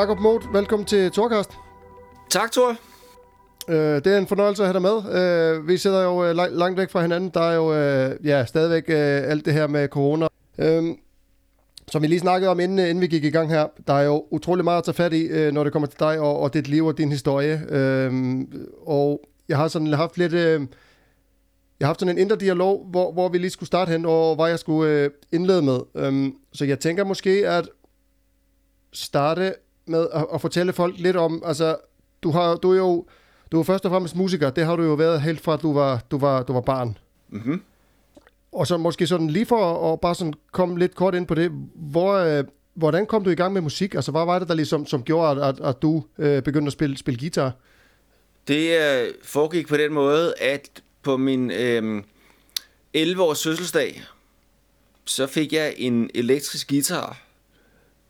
Jakob Moth, velkommen til Torkast. Tak, Tor. Det er en fornøjelse at have dig med. Vi sidder jo langt væk fra hinanden. Der er jo stadigvæk alt det her med corona. Som vi lige snakkede om, inden vi gik i gang her, der er jo utrolig meget at tage fat i, når det kommer til dig og dit liv og din historie. Og jeg har sådan haft lidt... Jeg har haft sådan en indre dialog, hvor vi lige skulle starte hen, og hvad jeg skulle indlede med. Så jeg tænker måske at starte med at fortælle folk lidt om... Altså, du er først og fremmest musiker. Det har du jo været helt fra, at du var barn. Mm-hmm. Og så måske sådan lige for at bare sådan komme lidt kort ind på det. Hvordan kom du i gang med musik? Altså, hvad var det, der ligesom, som gjorde, at du begyndte at spille guitar? Det foregik på den måde, at på min 11-års fødselsdag, så fik jeg en elektrisk guitar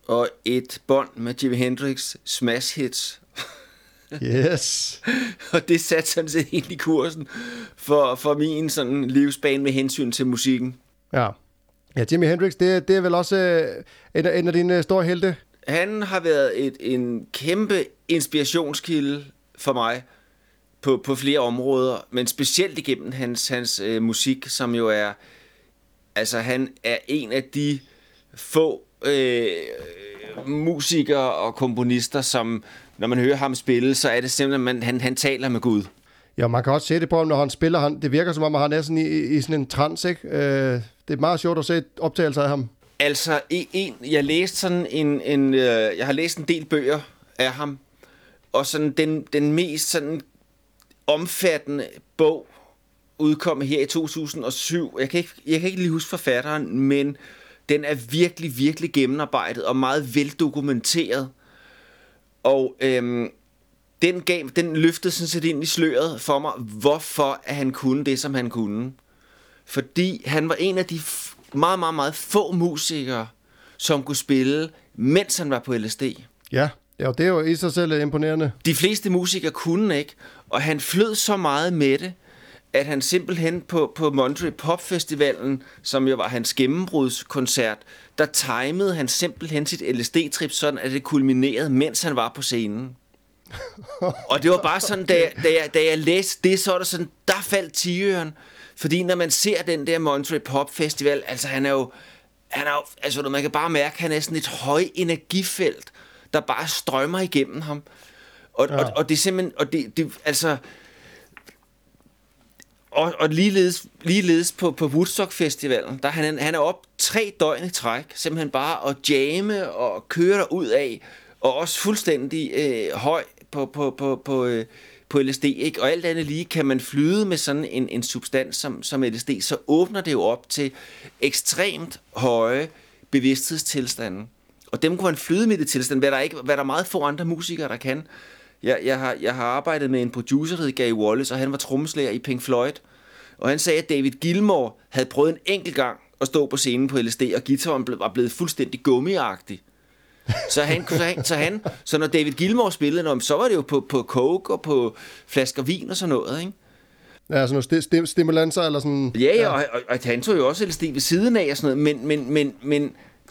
og et bånd med Jimi Hendrix Smash Hits. Yes. Og det satte sådan set ind i kursen for min sådan livsbane med hensyn til musikken. Ja. Ja, Jimi Hendrix, det er vel også en af dine store helte. Han har været en kæmpe inspirationskilde for mig på flere områder, men specielt igennem hans musik, som jo er, altså han er en af de få musikere og komponister, som når man hører ham spille, så er det simpelthen, han taler med Gud. Ja, man kan også se det på ham, når han spiller. Det virker som om, han er sådan i sådan en trance, ikke? Det er meget sjovt at se optagelser af ham. Altså, jeg læste sådan jeg har læst en del bøger af ham, og sådan den mest sådan omfattende bog udkom her i 2007. Jeg kan ikke lige huske forfatteren, men den er virkelig, virkelig gennemarbejdet og meget veldokumenteret. Og den løftede sådan set ind i sløret for mig, hvorfor at han kunne det, som han kunne. Fordi han var en af de meget, meget, meget få musikere, som kunne spille, mens han var på LSD. Ja, det er jo i sig selv imponerende. De fleste musikere kunne ikke, og han flød så meget med det, at han simpelthen på Monterey Pop Festivalen, som jo var hans gennembrudskoncert, der timede han simpelthen sit LSD-trip sådan, at det kulminerede, mens han var på scenen. Og det var bare sådan, da jeg læste det, så var der sådan, der faldt tiøren. Fordi når man ser den der Monterey Pop Festival, altså han er jo altså man kan bare mærke, at han er sådan et høj energifelt, der bare strømmer igennem ham. Og det er simpelthen, og ligeledes på Woodstock Festivalen, der han er op 3 døgn i træk, simpelthen bare at jamme og køre der ud af, og også fuldstændig høj på LSD, ikke? Og alt andet lige, kan man flyde med sådan en substans som LSD, så åbner det jo op til ekstremt høje bevidsthedstilstanden. Og dem kunne han flyde med det tilstand, hvad der meget få andre musikere, der kan. Jeg har arbejdet med en producer, der hed Gay Wallace, og han var trommeslager i Pink Floyd. Og han sagde, at David Gilmour havde prøvet en enkelt gang at stå på scenen på LSD, og guitaren var blevet fuldstændig gummiagtig. Så når David Gilmour spillede, så var det jo på coke og på flasker vin og sådan noget, ikke? Ja, sådan nogle stimulanser eller sådan... Ja. Og han tog jo også LSD ved siden af og sådan noget,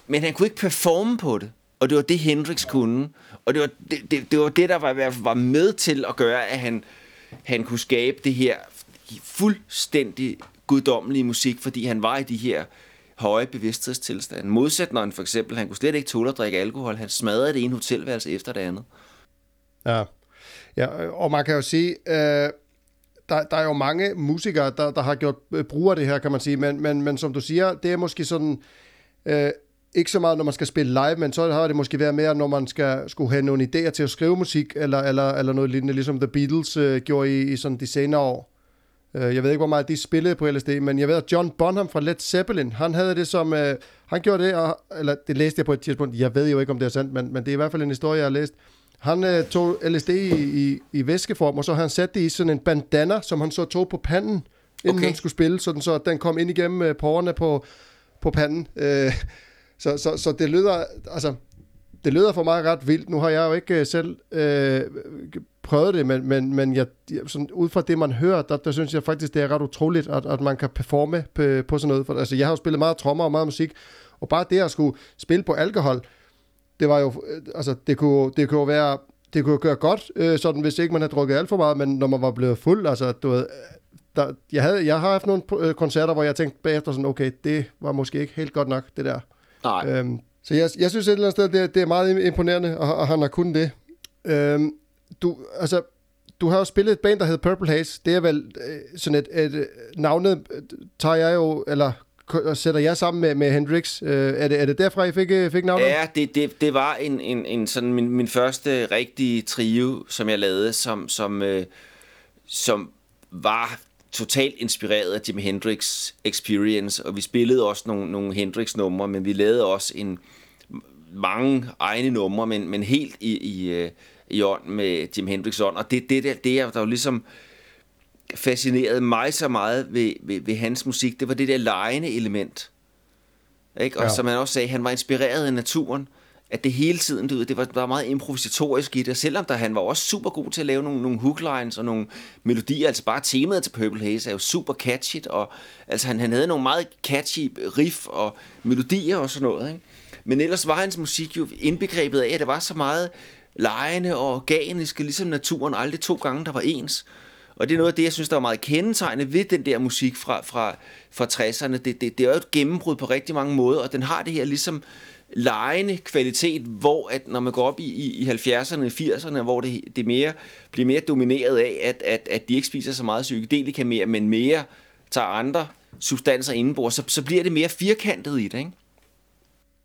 men han kunne ikke performe på det. Og det var det, Hendrix kunne. Og det var det, der var med til at gøre, at han kunne skabe det her fuldstændig guddommelige musik, fordi han var i de her høje bevidsthedstilstande. Modsat når han for eksempel, han kunne slet ikke tåle at drikke alkohol. Han smadrede det ene hotelværelse efter det andet. Ja, og man kan jo sige... Der er jo mange musikere, der har gjort brug af det her, kan man sige. Men som du siger, det er måske sådan... Ikke så meget, når man skal spille live, men så har det måske været mere, når man skulle have nogle idéer til at skrive musik, eller noget lignende, ligesom The Beatles gjorde i sådan de senere år. Jeg ved ikke, hvor meget de spillede på LSD, men jeg ved, at John Bonham fra Led Zeppelin, han havde det som... han gjorde det, eller det læste jeg på et tidspunkt. Jeg ved jo ikke, om det er sandt, men det er i hvert fald en historie, jeg har læst. Han tog LSD i væskeform, og så han satte det i sådan en bandana, som han så tog på panden, inden han skulle spille, sådan så den kom ind igennem porerne på panden. Så det lyder, altså det lyder for mig ret vildt. Nu har jeg jo ikke selv prøvet det, men jeg, sådan ud fra det man hører, der synes jeg faktisk det er ret utroligt, at man kan performe på sådan noget. For, altså jeg har jo spillet meget trommer og meget musik, og bare det at skulle spille på alkohol, Det var jo, altså det kunne jo være, det kunne gøre godt, sådan hvis ikke man havde drukket alt for meget, men når man var blevet fuld, altså du ved, jeg har haft nogle koncerter, hvor jeg tænkte bagefter sådan, okay, det var måske ikke helt godt nok, det der. Nej. Så jeg synes et eller andet sted, det er meget imponerende, og han har kunnet det. Du har jo spillet et band, der hedder Purple Haze. Det er vel sådan et navnet, tager jeg jo, eller sætter jeg sammen med Hendrix. Er det derfra, I fik navnet? Ja, det var en sådan min første rigtige trio, som jeg lavede, som var totalt inspireret af Jimi Hendrix Experience, og vi spillede også nogle Hendrix-numre, men vi lavede også mange egne numre, men helt i ånd med Jimi Hendrix ånd, og det er der jo ligesom fascinerede mig så meget ved hans musik, det var det der legende element, ikke? Og ja. Som han også sagde, han var inspireret af naturen, at det hele tiden, det var meget improvisatorisk i det, og selvom han var også super god til at lave nogle hooklines og nogle melodier, altså bare temaet til Purple Haze er jo super catchy, og altså han havde nogle meget catchy riff og melodier og sådan noget, ikke? Men ellers var hans musik jo indbegrebet af, at det var så meget legende og organiske, ligesom naturen aldrig to gange, der var ens. Og det er noget af det, jeg synes, der er meget kendetegnende ved den der musik fra 60'erne. Det er jo et gennembrud på rigtig mange måder, og den har det her ligesom legende kvalitet, hvor at når man går op i 70'erne og 80'erne, hvor det mere bliver mere domineret af, at de ikke spiser så meget psykedelika mere, men mere tager andre substanser indenbord, så bliver det mere firkantet i det, ikke?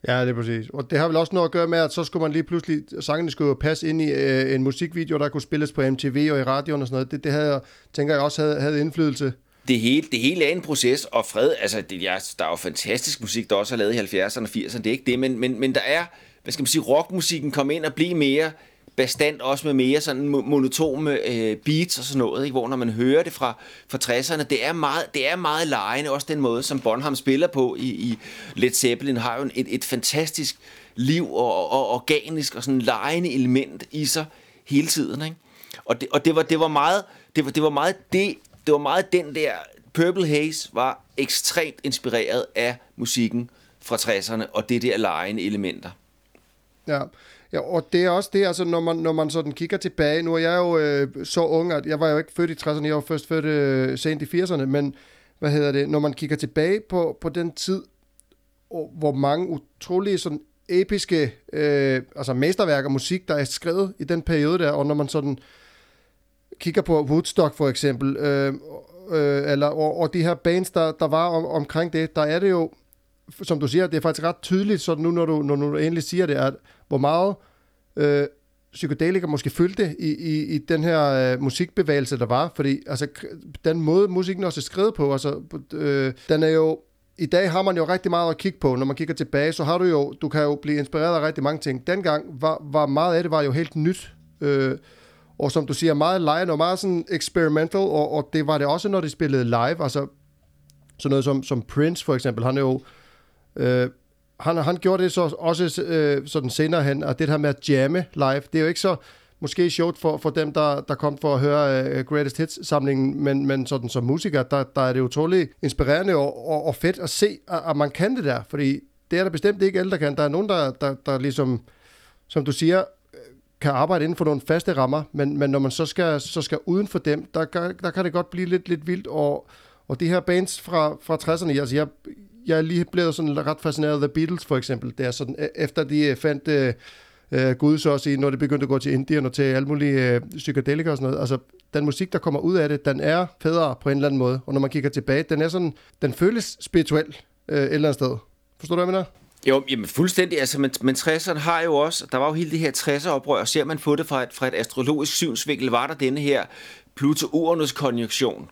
Ja, det er præcis. Og det har vel også noget at gøre med, at så skulle man lige pludselig, sangene skulle jo passe ind i en musikvideo, der kunne spilles på MTV og i radioen og sådan noget. Det havde, tænker jeg også, havde indflydelse. Det hele er en proces, og fred, altså der er jo fantastisk musik, der også er lavet i 70'erne og 80'erne, det er ikke det, men der er, hvad skal man sige, rockmusikken kom ind og blev mere bestandt, også med mere sådan monotone beats og sådan noget, ikke? Hvor når man hører det fra 60'erne, det er meget legende, også den måde, som Bonham spiller på i Led Zeppelin, har jo et fantastisk liv og organisk og sådan legende element i sig hele tiden, ikke? Og det var meget den der Purple Haze var ekstremt inspireret af musikken fra 60'erne og det der legende elementer. Ja. Ja, og det er også det, altså når man sådan kigger tilbage, nu er jeg jo så ung, at jeg var jo ikke født i 60'erne, jeg var først født sent i 80'erne, men når man kigger tilbage på den tid, hvor mange utrolige sådan episke, altså mesterværker musik, der er skrevet i den periode der, og når man sådan kigger på Woodstock for eksempel, og de her bands, der var omkring det, der er det jo, som du siger, det er faktisk ret tydeligt, sådan nu, når du endelig siger det, at hvor meget psykedelika måske fyldte i den her musikbevægelse, der var. Fordi altså, den måde, musikken også er skrevet på, altså, den er jo... I dag har man jo rigtig meget at kigge på. Når man kigger tilbage, så har du jo... Du kan jo blive inspireret af rigtig mange ting. Dengang var meget af det var jo helt nyt. Og som du siger, meget live og meget sådan experimental. Og det var det også, når de spillede live. Altså sådan noget som Prince for eksempel. Han er jo... Han gjorde det så også sådan senere hen, og det her med at jamme live, det er jo ikke så måske sjovt for dem, der kom for at høre Greatest Hits-samlingen, men sådan som musiker, der er det utroligt inspirerende og fedt at se, at man kan det der, fordi det er der bestemt ikke alle, der kan. Der er nogen, der ligesom, som du siger, kan arbejde inden for nogle faste rammer, men når man så skal uden for dem, der kan det godt blive lidt vildt, og de her bands fra 60'erne, altså jeg er lige blevet sådan ret fascineret af The Beatles, for eksempel. Det er sådan, efter de fandt Gudsås i, når det begyndte at gå til Indien og til alle mulige psykedelika og sådan noget. Altså, den musik, der kommer ud af det, den er federe på en eller anden måde. Og når man kigger tilbage, den er sådan, den føles spirituel et eller andet sted. Forstår du, hvad jeg mener? Jo, jamen fuldstændig. Altså, men 60'erne har jo også, der var jo hele det her 60'er-oprør, og ser man på det fra et astrologisk synsvinkel, var der denne her Pluto-Uranus konjunktion.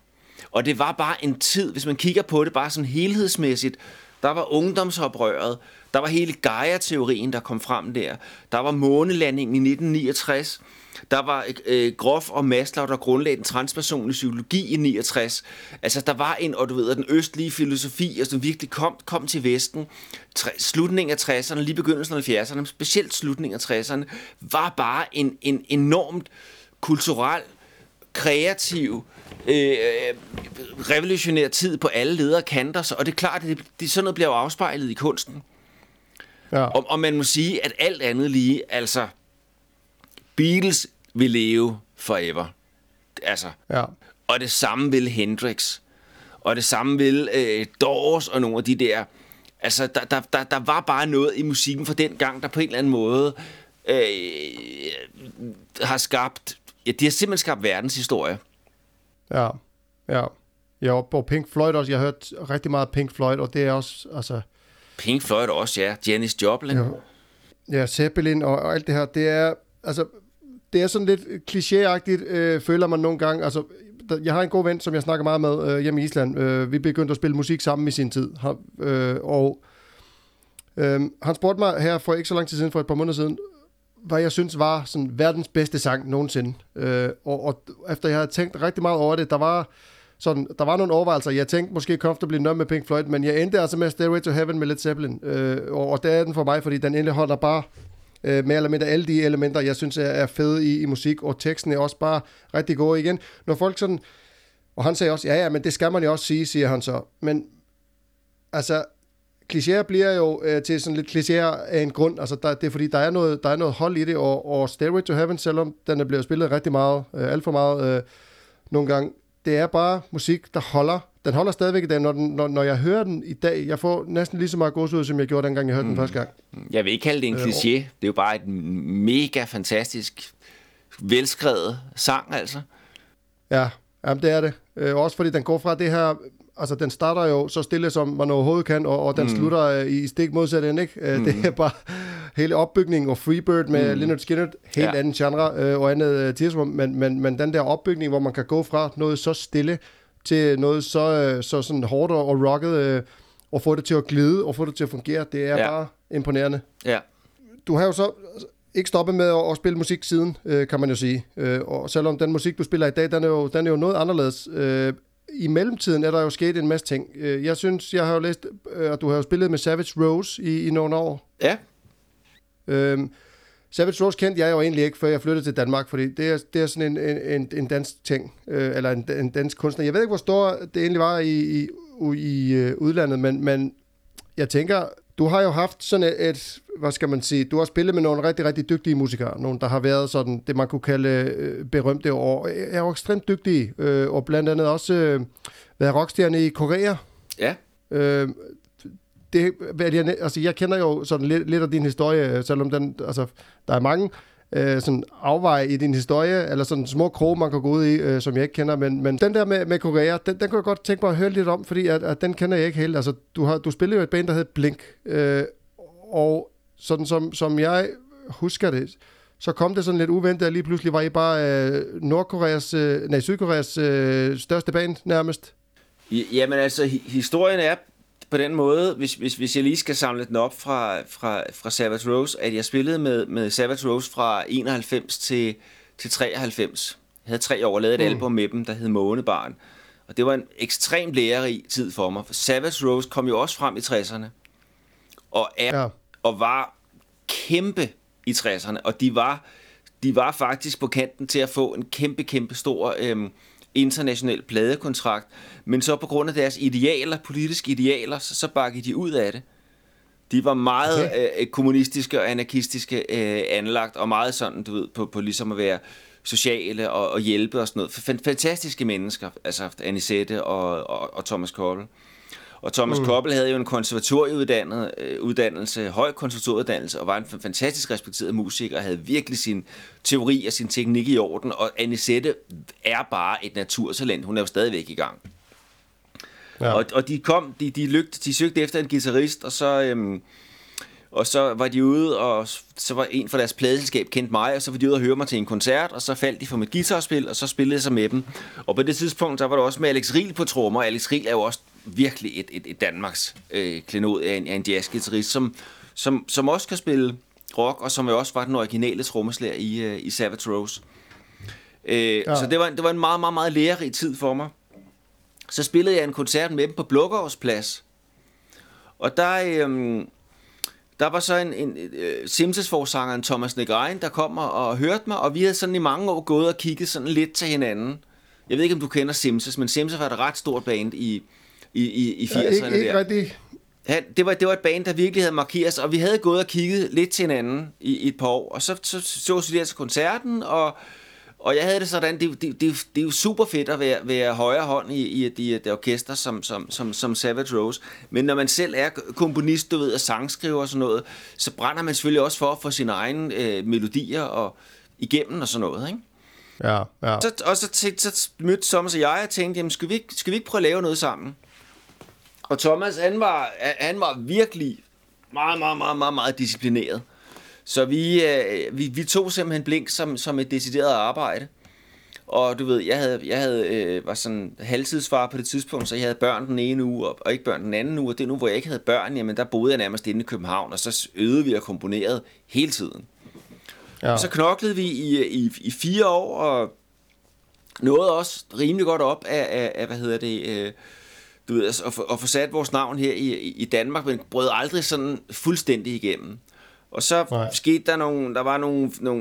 Og det var bare en tid, hvis man kigger på det bare sådan helhedsmæssigt, der var ungdomsoprøret, der var hele Gaia-teorien, der kom frem der, der var månelandingen i 1969, der var Groff og Maslow, der grundlagde den transpersonlige psykologi i 69. Altså der var en, og du ved, den østlige filosofi, og som virkelig kom til Vesten. Slutningen af 60'erne, lige begyndelsen af 70'erne, specielt slutningen af 60'erne, var bare en enormt kulturel, kreativ, revolutionær tid på alle ledere kanter, og det er klart, at sådan noget bliver afspejlet i kunsten. Ja. Og man må sige, at alt andet lige, altså, Beatles vil leve forever. Altså. Ja. Og det samme vil Hendrix. Og det samme vil Doors og nogle af de der. Altså, der var bare noget i musikken fra den gang, der på en eller anden måde har skabt... Ja, de har simpelthen skabt verdenshistorie. Ja, ja. Ja, og Pink Floyd også. Jeg har hørt rigtig meget Pink Floyd, og det er også... Altså... Pink Floyd også, ja. Janis Joplin. Ja, ja, Zeppelin og alt det her. Det er, altså, det er sådan lidt klichéagtigt, føler man nogle gange. Altså, jeg har en god ven, som jeg snakker meget med hjemme i Island. Vi begyndte at spille musik sammen i sin tid. Han spurgte mig her for ikke så lang tid siden, for et par måneder siden, hvad jeg synes var sådan verdens bedste sang nogensinde. Og efter jeg havde tænkt rigtig meget over det, der var nogle overvejelser. Jeg tænkte måske Comfortably Numb med Pink Floyd, men jeg endte altså med Stairway to Heaven med Led Zeppelin. Og der er den for mig, fordi den indeholder bare mere eller mindre alle de elementer, jeg synes er fede i musik, og teksten er også bare rigtig gode igen. Når folk sådan... Og han sagde også, ja, men det skal man jo også sige, siger han så. Men altså... Klichéer bliver jo til sådan lidt klichéer af en grund. Altså, det er fordi, der er noget hold i det, og Stairway to Heaven, selvom den er blevet spillet rigtig meget, alt for meget nogle gange, det er bare musik, der holder. Den holder stadigvæk i dag, når jeg hører den i dag. Jeg får næsten lige så meget gåsehud, som jeg gjorde dengang, jeg hørte den første gang. Jeg vil ikke kalde det en kliché. Det er jo bare et mega fantastisk, velskrevet sang, altså. Ja, jamen, det er det. Også fordi den går fra det her... Altså, den starter jo så stille, som man overhovedet kan, og den slutter i stik modsat end, ikke? Det er bare hele opbygningen, og Freebird med Leonard Skinner, helt anden genre og andet tidsrum, men den der opbygning, hvor man kan gå fra noget så stille til noget så sådan hårdt og rocket, og få det til at glide, og få det til at fungere, det er bare imponerende. Ja. Du har jo så ikke stoppet med at spille musik siden, kan man jo sige. Og selvom den musik, du spiller i dag, den er jo noget anderledes. I mellemtiden er der jo sket en masse ting. Jeg synes, jeg har jo læst, at du har jo spillet med Savage Rose i nogle år. Ja. Savage Rose kendte jeg jo egentlig ikke, før jeg flyttede til Danmark, fordi det er sådan en dansk ting, eller en dansk kunstner. Jeg ved ikke, hvor stor det egentlig var i udlandet, men jeg tænker, du har jo haft sådan et, hvad skal man sige, du har spillet med nogle rigtig, rigtig dygtige musikere, nogle, der har været sådan, det man kunne kalde berømte og er jo ekstremt dygtige, og blandt andet også været rockstjerne i Korea. Ja. Jeg kender jo sådan lidt af din historie, selvom den, altså, der er mange sådan afveje i din historie, eller sådan små kroge, man kan gå ud i, som jeg ikke kender, men den der med Korea, den kunne jeg godt tænke mig at høre lidt om, fordi at den kender jeg ikke helt. Altså, du spillede jo et band, der hed Blink, og sådan som jeg husker det, så kom det sådan lidt uventet, at lige pludselig var I bare Sydkoreas største band nærmest. Jamen altså, historien er på den måde, hvis jeg lige skal samle den op fra Savage Rose, at jeg spillede med Savage Rose fra 91 til 93. Jeg havde 3 år og lavede et album med dem, der hed Månebarn. Og det var en ekstremt lærerig tid for mig. For Savage Rose kom jo også frem i 60'erne. Og var kæmpe i 60'erne. Og de var faktisk på kanten til at få en kæmpe, kæmpe stor... international pladekontrakt, men så på grund af deres idealer, politiske idealer, så bakkede de ud af det. De var meget kommunistiske og anarkistiske anlagt, og meget sådan, du ved, på ligesom at være sociale og hjælpe og sådan noget. Fantastiske mennesker, altså Anisette og Thomas Koppel. Og Thomas Koppel havde jo en konservatorieuddannelse, høj konservatorieuddannelse, og var en fantastisk respekteret musiker, og havde virkelig sin teori og sin teknik i orden, og Anisette er bare et naturtalent. Hun er jo stadigvæk i gang. Ja. Og de søgte efter en guitarist, og så var de ude, og så var en fra deres pladeselskab kendt mig, og så var de ude og høre mig til en koncert, og så faldt de for mit guitarspil, og så spillede jeg så med dem. Og på det tidspunkt, der var der også med Alex Riel på trommer. Alex Riel er jo også virkelig et Danmarks klenod af en jazzgitarist, som også kan spille rock, og som jo også var den originale trommeslager i Savage Rose. Så det var en meget, meget, meget lærerig tid for mig. Så spillede jeg en koncert med dem på Blågårdsplads, og der var så en Simses-forsangeren Thomas Negrein, der kom og hørte mig, og vi havde sådan i mange år gået og kigget sådan lidt til hinanden. Jeg ved ikke, om du kender Simses, men Simses var et ret stort band i 80'erne. Ikke rigtig. Det var et band, der virkelig havde markeret sig, og vi havde gået og kigget lidt til hinanden i et par år, og så vi der til koncerten, og jeg havde det sådan, det er jo super fedt at være højre hånd i det orkester som Savage Rose, men når man selv er komponist, du ved, og sangskriver og sådan noget, så brænder man selvfølgelig også for at få sine egne melodier og igennem og sådan noget, ikke? Ja, ja. Så mødte Thomas og jeg og tænkte, jamen skal vi ikke prøve at lave noget sammen? Og Thomas, han var virkelig meget disciplineret. Så vi tog simpelthen Blink som et decideret arbejde. Og du ved, jeg var sådan halvtidsfar på det tidspunkt, så jeg havde børn den ene uge, og ikke børn den anden uge. Og det nu, hvor jeg ikke havde børn, jamen der boede jeg nærmest inde i København, og så øvede vi og komponerede hele tiden. Ja. Og så knoklede vi i 4 år, og nåede også rimelig godt op af du ved, at få sat vores navn her i Danmark, men brød aldrig sådan fuldstændig igennem. Og så skete der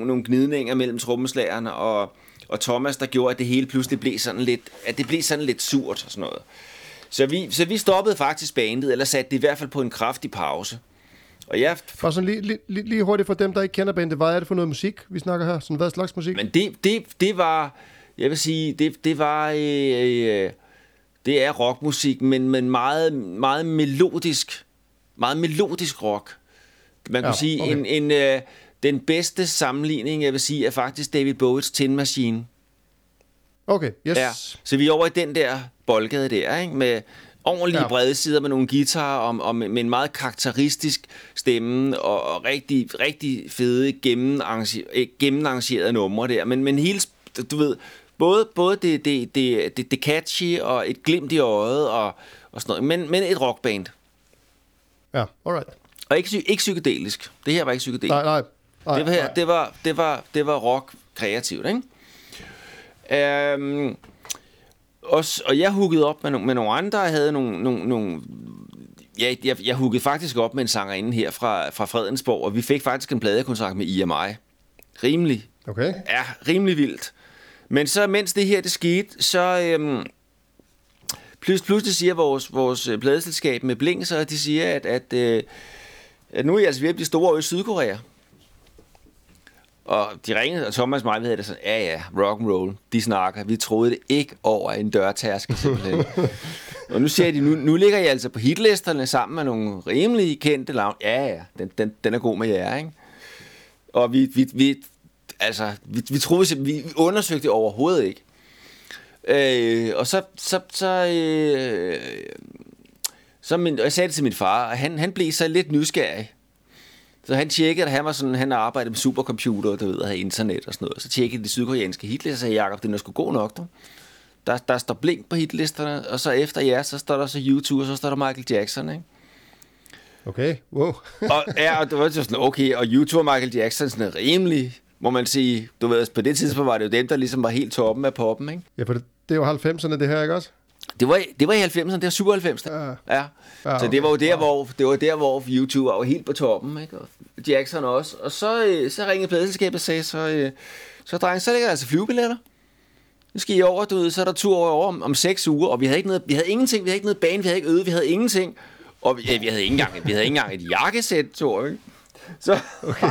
nogle gnidninger mellem trommeslagerne og Thomas, der gjorde, at det hele pludselig blev sådan lidt, surt og sådan noget. Så vi stoppede faktisk bandet, eller satte det i hvert fald på en kraftig pause. Og jeg... Bare sådan lige hurtigt for dem, der ikke kender bandet, hvad er det for noget musik, vi snakker her? Sådan hvad slags musik? Men det var, jeg vil sige, det er rockmusik, men meget melodisk. Meget melodisk rock. Man kan sige, okay. Den bedste sammenligning, jeg vil sige, er faktisk David Bowies Tin Machine. Okay, yes. Ja, så vi er over i den der boldgade der, ikke? Med ordentlige bredsider med nogle guitarer og med en meget karakteristisk stemme og rigtig, rigtig fede gennemarrangerede numre der. Men hele, du ved... Både det catchy og et glimt i øjet og sådan noget, men et rockband. Ja, alright. Og ikke psykedelisk. Det her var ikke psykedelisk. Nej. Det var rock kreativt, ikke? Og jeg hookede op med nogle andre, jeg havde nogle jeg hookede faktisk op med en sangerinde her fra Fredensborg, og vi fik faktisk en pladekontrakt med IMI. Rimelig. Okay. Ja, rimelig vildt. Men så mens det her det skete, så pludselig siger vores pladeselskab med Blink, så de siger, at nu er I altså ved at blive store i Sydkorea. Og de ringede, og Thomas og mig, vi havde det sådan, ja, rock'n'roll, de snakker, vi troede det ikke over en dørtærske simpelthen. Og nu siger de, nu ligger I altså på hitlisterne sammen med nogle rimelig kendte navne. Ja, den er god med jer, ikke? Og vi troede, vi undersøgte det overhovedet ikke. Og så jeg sagde det til min far, og han blev så lidt nysgerrig. Så han tjekkede, at han var sådan, han arbejdede med supercomputer, du ved, og havde internet og sådan noget. Så tjekkede de sydkoreanske hitlister, og sagde, Jakob, den er sgu god nok, du. Der står Blink på hitlisterne, og så efter jer, så står der så U2, og så står der Michael Jackson, ikke? Okay, wow. Og det var sådan, okay, og U2 og Michael Jackson sådan rimelig... Må man sige, du ved, på det tidspunkt var det jo dem, der ligesom var helt toppen af poppen, ikke? Ja, for det var 90'erne, det her, ikke også? Det var i 90'erne, det var 97. Ja. Så det var jo der, hvor YouTube var jo helt på toppen, ikke? Og Jackson også. Og så ringede pladeselskabet og sagde, så dreng, så ligger der altså flyvebilletter. Nu skal I over, du ved, så er der tur over om 6 uger, og vi havde ikke noget, vi havde ingenting, vi havde ikke noget bane, vi havde ikke øde, vi havde ingenting. Og vi havde ikke engang, et jakkesæt, tror jeg, ikke? Så, okay.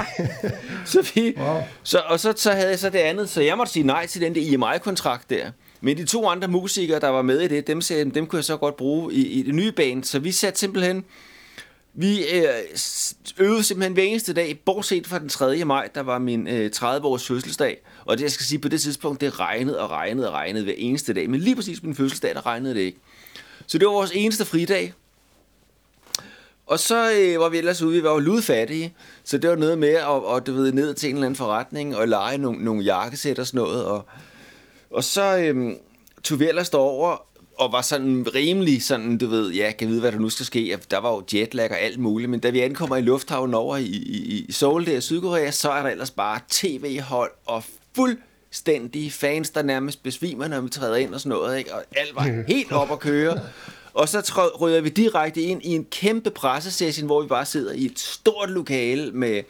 Så havde jeg så det andet. Så jeg måtte sige nej til den der IMI-kontrakt der. Men de 2 andre musikere, der var med i det, dem kunne jeg så godt bruge i det nye band. Så vi satte simpelthen, vi øvede simpelthen hver eneste dag, bortset fra den 3. maj, der var min 30-års fødselsdag. Og det jeg skal sige, på det tidspunkt, det regnede og regnede og regnede hver eneste dag. Men lige præcis på min fødselsdag, der regnede det ikke. Så det var vores eneste fridag. Og så var vi ellers ude, vi var jo ludfattige, så det var noget med at du ved, ned til en eller anden forretning og lege nogle jakkesæt og sådan noget. Og så tog vi ellers derover og var sådan rimelig sådan, du ved, ja, kan vide, hvad der nu skal ske. Der var jo jetlag og alt muligt, men da vi ankommer i lufthavnen over i Seoul der i Sydkorea, så er der ellers bare tv-hold og fuldstændige fans, der nærmest besvimer, når vi træder ind og sådan noget, ikke? Og alt var helt op at køre. Og så rører vi direkte ind i en kæmpe pressesession, hvor vi bare sidder i et stort lokale med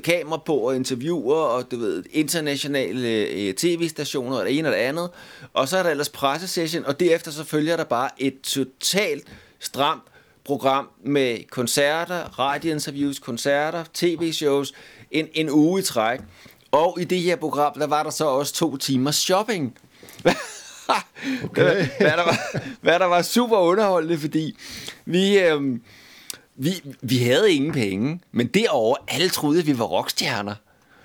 kamera på og interviewer og internationale tv-stationer og det ene og det andet. Og så er der ellers pressesession, og derefter så følger der bare et totalt stramt program med koncerter, radiointerviews, koncerter, tv-shows en uge i træk. Og i det her program, der var der så også 2 timers shopping. Okay. Hvad der var super underholdende, fordi vi havde ingen penge, men derovre, alle troede, at vi var rockstjerner.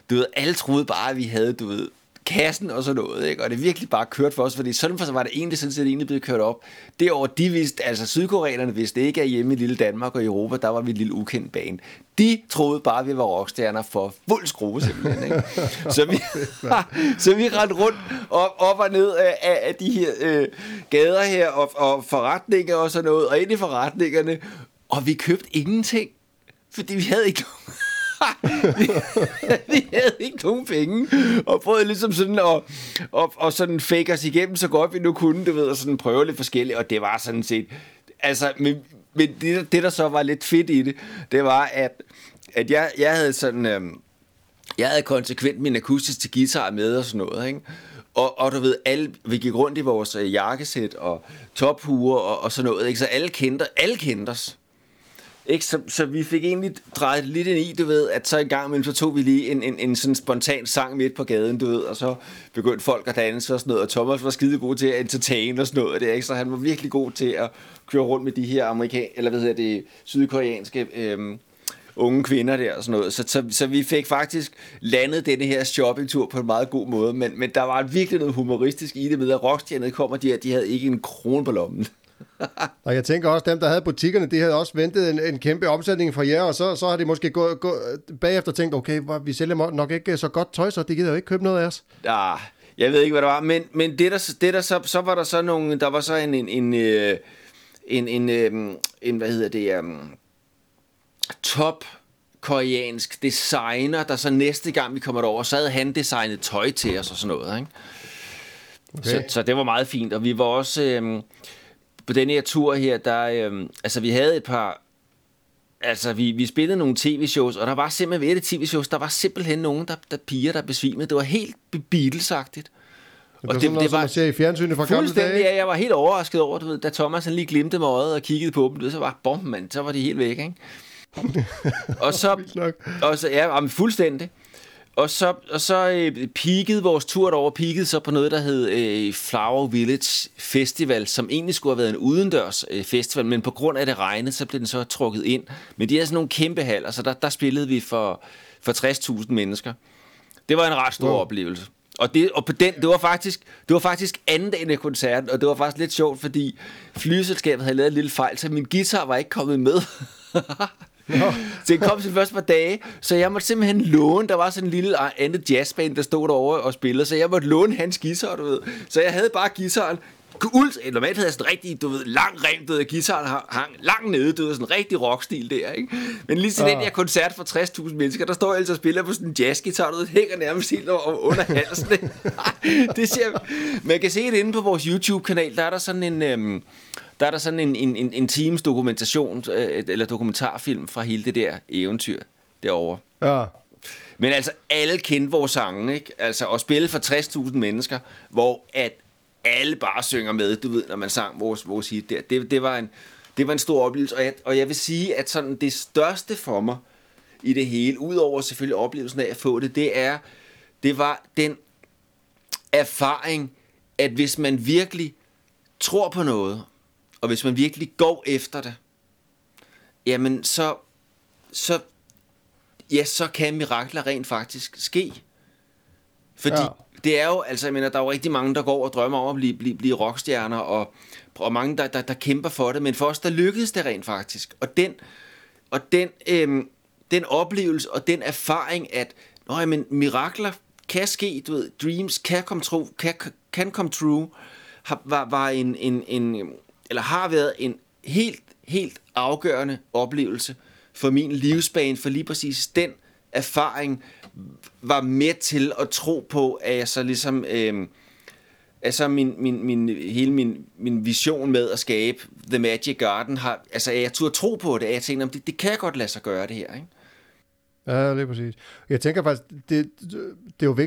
Du ved, alle troede bare, at vi havde, du ved, kassen og sådan noget, ikke? Og det virkelig bare kørt for os, fordi sådan for så var det egentlig sådan set egentlig blevet kørt op. Derovre, de vidste, altså sydkoreanerne vidste ikke, at hjemme i lille Danmark og Europa, der var vi et lille ukendt band. De troede bare, at vi var rockstjerner for fuld skrue simpelthen, ikke? Så vi rendte rundt op og ned af de her gader her og forretninger og sådan noget, og ind i forretningerne, og vi købte ingenting, fordi vi havde ikke vi havde ikke nogen penge, og prøvede ligesom sådan at sådan fake os igennem så godt vi nu kunne, du ved, og sådan prøve lidt forskelligt, og det var sådan set, altså, men det der så var lidt fedt i det, det var, at jeg havde sådan, jeg havde konsekvent min akustiske guitar med og sådan noget, ikke? Og du ved, alle, vi gik rundt i vores jakkesæt og tophuer og sådan noget, ikke? Så alle kendte os. Ikke? Så vi fik egentlig drejet lidt ind i, du ved, at så en gang imellem, så tog vi lige en sådan spontan sang midt på gaden, du ved, og så begyndte folk at danse og sådan noget, og Thomas var skide god til at entertain og sådan noget, det er ikke, så han var virkelig god til at køre rundt med de her sydkoreanske unge kvinder der og sådan noget, så vi fik faktisk landet denne her shoppingtur på en meget god måde, men der var virkelig noget humoristisk i det med, at rockstjernerne kommer der, de havde ikke en krone på lommen. Og jeg tænker også, dem, der havde butikkerne, de havde også ventet en kæmpe omsætning fra jer, og så har de måske gået bagefter og tænkt, okay, vi sælger nok ikke så godt tøj, så de gider jo ikke købe noget af os. Ja, jeg ved ikke, hvad der var, men det der så var der så nogle, der var så en hvad hedder det, top koreansk designer, der så næste gang vi kommer derover, så havde han designet tøj til os og sådan noget, ikke? Okay. Så det var meget fint, og vi var også... på den her tur her, der, altså vi havde et par, altså vi spillede nogle tv-shows, og der var simpelthen ved det tv-shows, der var simpelthen nogen, der piger, der besvimede. Det var helt Beatles-agtigt. Og det var ser i fjernsynet fra gamle dage. Ja, jeg var helt overrasket over, du ved, da Thomas han lige glimte med øjet og kiggede på dem, du ved, så var bom, mand, så var de helt væk, ikke? og så ja, fuldstændig. Og så peakede vores tur derover, peakede så på noget, der hed Flower Village Festival, som egentlig skulle have været en udendørs festival, men på grund af det regnede, så blev den så trukket ind. Men de havde sådan nogle kæmpe haller, så der spillede vi for 60.000 mennesker. Det var en ret stor oplevelse. Og det var faktisk anden dagen af koncerten, og det var faktisk lidt sjovt, fordi flyselskabet havde lavet en lille fejl, så min guitar var ikke kommet med. Så det kom til første par dage, så jeg måtte simpelthen låne. Der var sådan en lille andet jazzband, der stod derovre og spillede, så jeg måtte låne hans guitar, du ved. Så jeg havde bare guitaren normalt havde jeg sådan rigtig, du ved, lang rem, du ved, guitaren hang langt nede, du ved, sådan en rigtig rockstil der, ikke? Men lige til den her koncert for 60.000 mennesker, der står jeg altså og spiller på sådan en jazzguitar, du ved, hænger nærmest helt under halsen. Det ser, man kan se det inde på vores YouTube-kanal, der er der sådan en... Der er der sådan en teams dokumentation, eller dokumentarfilm fra hele det der eventyr derovre. Ja. Men altså, alle kendte vores sange, ikke? Altså, at spille for 60.000 mennesker, hvor at alle bare synger med, du ved, når man sang vores hit der. Det var en stor oplevelse, og jeg vil sige, at sådan det største for mig i det hele, udover selvfølgelig oplevelsen af at få det, det var den erfaring, at hvis man virkelig tror på noget, og hvis man virkelig går efter det, jamen så kan mirakler rent faktisk ske. Fordi det er jo, altså jeg mener, der er jo rigtig mange, der går og drømmer om at blive rockstjerner, og mange, der kæmper for det, men for os, der lykkedes det rent faktisk. Og den oplevelse og den erfaring, at jamen, mirakler kan ske, du ved, dreams can come true, har været en helt afgørende oplevelse for min livsbane, for lige præcis den erfaring var med til at tro på, at jeg så ligesom altså min vision med at skabe The Magic Garden, altså jeg turde tro på det, at jeg tænkte, det kan jeg godt lade sig gøre det her, ikke? Ja, det er præcis. Jeg tænker faktisk, det er jo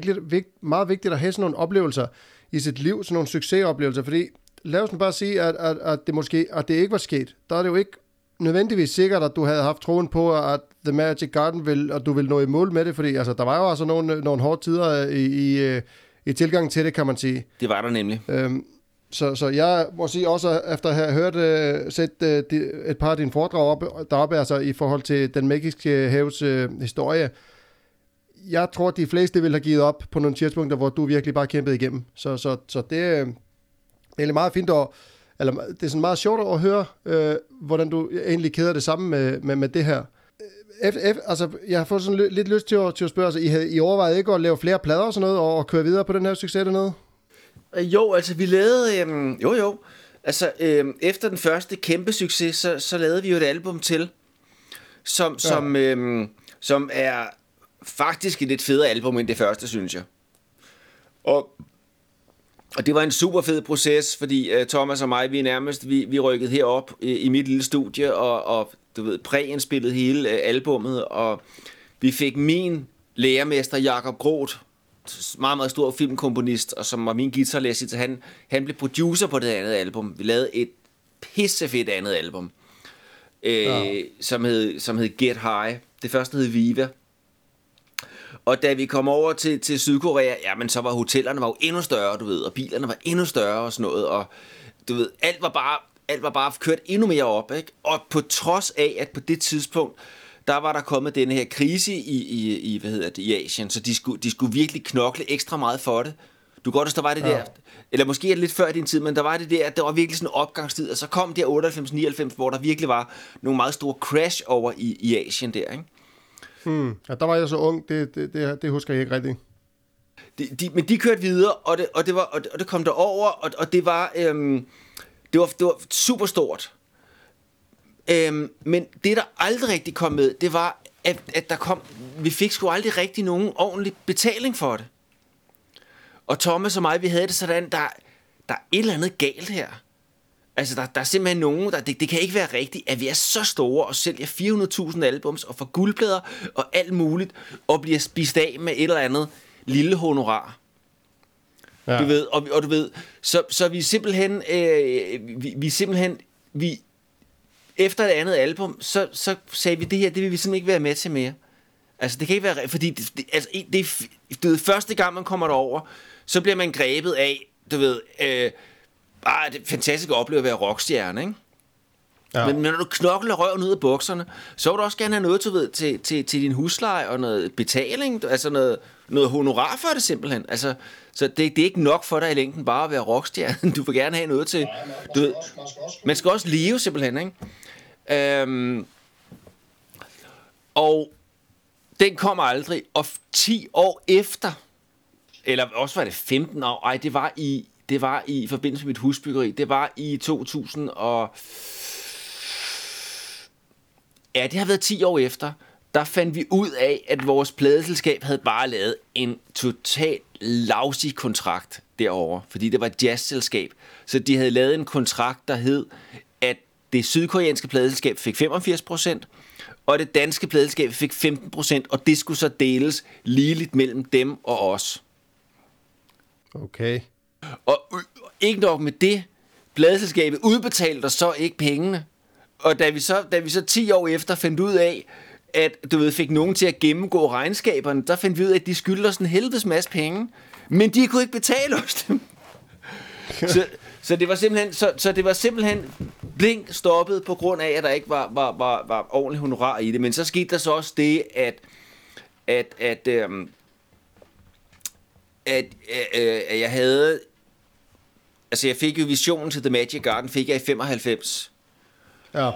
meget vigtigt at have sådan nogle oplevelser i sit liv, sådan nogle succesoplevelser, fordi lad os bare sige, at det måske, at det ikke var sket. Der er det jo ikke nødvendigvis sikkert, at du havde haft troen på, at The Magic Garden ville, og du ville nå i mål med det, fordi altså, der var jo altså nogle hårde tider i tilgangen til det, kan man sige. Det var der nemlig. Så jeg må sige også, efter at have hørt et par af dine foredrag deroppe, altså i forhold til den magiske haves historie, jeg tror, de fleste ville have givet op på nogle tidspunkter, hvor du virkelig bare kæmpede igennem. Så det er meget fint at... Eller, det er sådan meget sjovt at høre, hvordan du egentlig keder det samme med det her. Altså, jeg har fået sådan lidt lyst til at spørge, altså, I overvejede ikke at lave flere plader og sådan noget, og køre videre på den her succes dernede? Jo, altså vi lavede... Jo. Altså, efter den første kæmpe succes, så lavede vi jo et album til, som er faktisk et lidt federe album end det første, synes jeg. Og det var en super fed proces, fordi Thomas og mig, vi rykkede herop i mit lille studie, og du ved, præindspillede hele albummet, og vi fik min lærermester, Jakob Grødt, meget, meget stor filmkomponist, og som var min guitarlærer, så han blev producer på det andet album. Vi lavede et pissefedt andet album, som hed Get High. Det første hed Viva. Og da vi kom over til Sydkorea, jamen så var hotellerne jo endnu større, du ved, og bilerne var endnu større og sådan noget, og du ved, alt var bare kørt endnu mere op, ikke? Og på trods af, at på det tidspunkt, der var der kommet denne her krise i i Asien, så de skulle virkelig knokle ekstra meget for det. Du godt huske, der var det der, eller måske er det lidt før i din tid, men der var det der, der var virkelig sådan en opgangstid, og så kom der 98-99, hvor der virkelig var nogle meget store crash over i Asien der, ikke? Ja, der var jeg så ung, det husker jeg ikke rigtigt. Men de kørte videre, og det kom derover, og det var super stort. Men det, der aldrig rigtig kom med, det var, at der kom, vi fik sgu aldrig rigtig nogen ordentlig betaling for det. Og Thomas og mig, vi havde det sådan, der er et eller andet galt her. Altså, der er simpelthen nogen, det kan ikke være rigtigt, at vi er så store og sælger 400.000 albums og får guldplader og alt muligt, og bliver spist af med et eller andet lille honorar. Ja. Du ved, og du ved, så vi simpelthen, vi efter det andet album, så sagde vi, det her, det vil vi simpelthen ikke være med til mere. Altså, det kan ikke være, fordi det første gang, man kommer derover, så bliver man grebet af, du ved, det er fantastisk at opleve at være rockstjerne, ikke? Ja. Men når du knokler røven ud af bukserne, så vil du også gerne have noget til din husleje og noget betaling, altså noget honorar for det simpelthen. Altså, så det er ikke nok for dig i længden bare at være rockstjerne. Du vil gerne have noget til... Nej, man skal også leve simpelthen, ikke? Og den kommer aldrig. Og 10 år efter, eller også var det 15 år, det var i forbindelse med mit husbyggeri. Det var i 2000 og... Ja, det har været 10 år efter. Der fandt vi ud af, at vores pladeselskab havde bare lavet en total lousy kontrakt derovre. Fordi det var et jazzselskab. Så de havde lavet en kontrakt, der hed, at det sydkoreanske pladeselskab fik 85%, og det danske pladeselskab fik 15%, og det skulle så deles ligeligt mellem dem og os. Okay. Og ikke nok med det, pladeselskabet udbetalte os så ikke pengene. Og da vi så 10 år efter fandt ud af, at du ved, fik nogen til at gennemgå regnskaberne, der fandt vi ud af, at de skyldte os en helvedes masse penge, men de kunne ikke betale os dem. Så det var simpelthen Blink stoppet på grund af, at der ikke var ordentlig honorar i det. Men så skete der så også det, at jeg havde... Altså, jeg fik jo visionen til The Magic Garden, fik jeg i 95. Ja.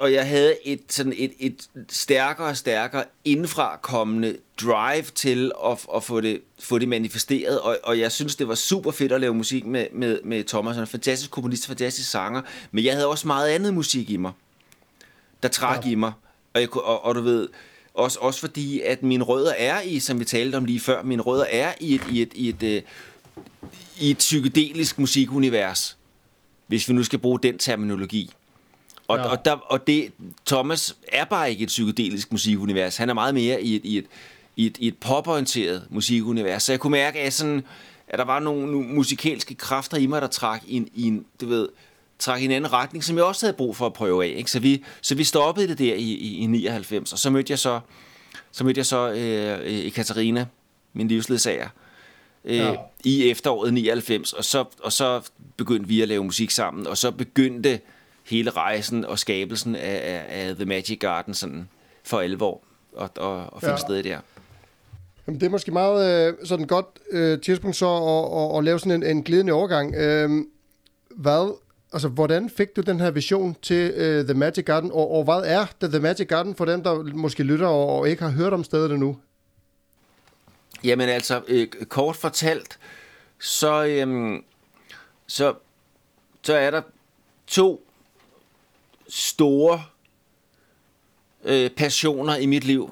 Og jeg havde et stærkere og stærkere indfrakommende drive til at få det manifesteret. Og jeg synes, det var super fedt at lave musik med Thomas. Han er en fantastisk komponist, fantastisk sanger. Men jeg havde også meget andet musik i mig, der trak i mig. Og du ved... Også fordi, at mine rødder er i, som vi talte om lige før, mine rødder er i et psykedelisk musikunivers, hvis vi nu skal bruge den terminologi. Og Thomas er bare ikke et psykedelisk musikunivers. Han er meget mere i et poporienteret musikunivers. Så jeg kunne mærke, at der var nogle musikalske kræfter i mig, der trak i en, du ved, trak i en anden retning, som jeg også havde brug for at prøve af. Ikke? Så vi stoppede det der i 99, og så mødte jeg så Ekaterina, min livsledsager, i efteråret 99, og så begyndte vi at lave musik sammen, og så begyndte hele rejsen og skabelsen af The Magic Garden sådan for alvor og finde sted der. Jamen, det er måske meget sådan godt tidspunkt så at lave sådan en glidende overgang. Hvordan fik du den her vision til The Magic Garden, og hvad er The Magic Garden for dem, der måske lytter og ikke har hørt om stedet endnu? Jamen altså, kort fortalt, så er der to store passioner i mit liv.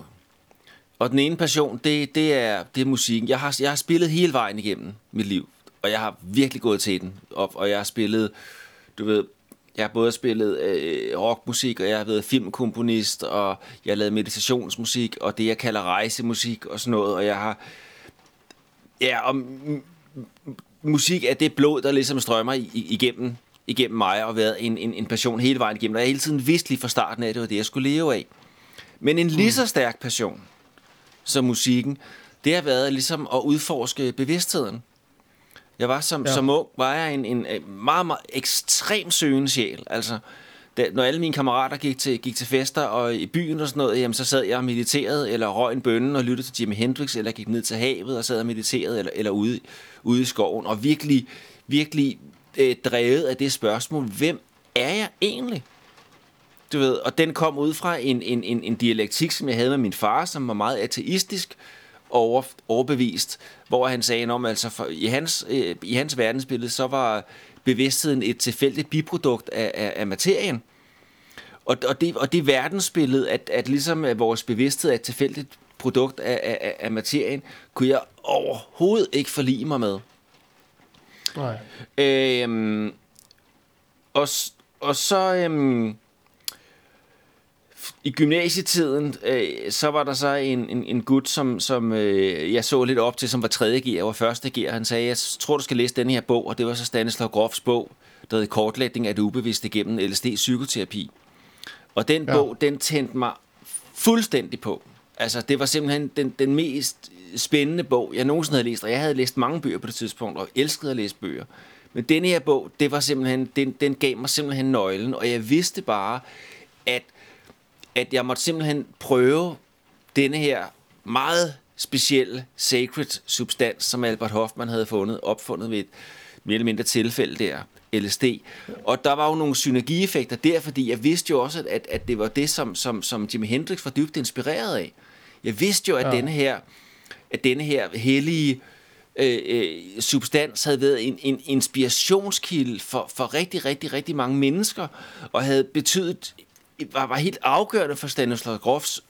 Og den ene passion, det er musikken. Jeg har spillet hele vejen igennem mit liv, og jeg har virkelig gået til den. Og jeg har spillet, jeg har både spillet rockmusik, og jeg har været filmkomponist, og jeg har lavet meditationsmusik, og det jeg kalder rejsemusik og sådan noget, og jeg har... Ja, og musik er det blod, der ligesom strømmer igennem mig, og været en passion hele vejen igennem, og jeg hele tiden vidste lige fra starten af, at det var det, jeg skulle leve af. Men en lige så stærk passion som musikken, det har været ligesom at udforske bevidstheden. Jeg var som ung, var jeg en meget, meget ekstrem søgende sjæl. Altså, når alle mine kammerater gik til fester og i byen og sådan noget, jamen, så sad jeg og mediterede, eller røg en bønne og lyttede til Jimi Hendrix, eller gik ned til havet og sad og mediterede, eller ude i skoven, og virkelig, virkelig drevet af det spørgsmål, hvem er jeg egentlig? Du ved, og den kom ud fra en dialektik, som jeg havde med min far, som var meget ateistisk overbevist, hvor han sagde, om altså i hans verdensbillede, så var bevidstheden et tilfældigt biprodukt af materien. Og det verdensbillede, at ligesom at vores bevidsthed er et tilfældigt produkt af materien, kunne jeg overhovedet ikke forlige mig med. Nej. I gymnasietiden, så var der så en gut, som jeg så lidt op til, som var 3.G, og var 1.G, og han sagde, jeg tror, du skal læse denne her bog, og det var så Stanislav Grofs bog, der hed Kortlægning af det ubevidste gennem LSD-psykoterapi. Og den bog, den tændte mig fuldstændig på. Altså, det var simpelthen den mest spændende bog, jeg nogensinde havde læst, og jeg havde læst mange bøger på det tidspunkt, og elskede at læse bøger. Men denne her bog, det var simpelthen, den gav mig simpelthen nøglen, og jeg vidste bare, at jeg måtte simpelthen prøve denne her meget specielle sacred substans, som Albert Hofmann havde opfundet ved et mere eller mindre tilfælde der, LSD. Og der var jo nogle synergieffekter der, fordi jeg vidste jo også, at det var det, som Jimi Hendrix var dybt inspireret af. Jeg vidste jo, at denne her hellige substans havde været en inspirationskilde for rigtig, rigtig, rigtig mange mennesker, og havde betydet... var helt afgørende for Stanislav Grofs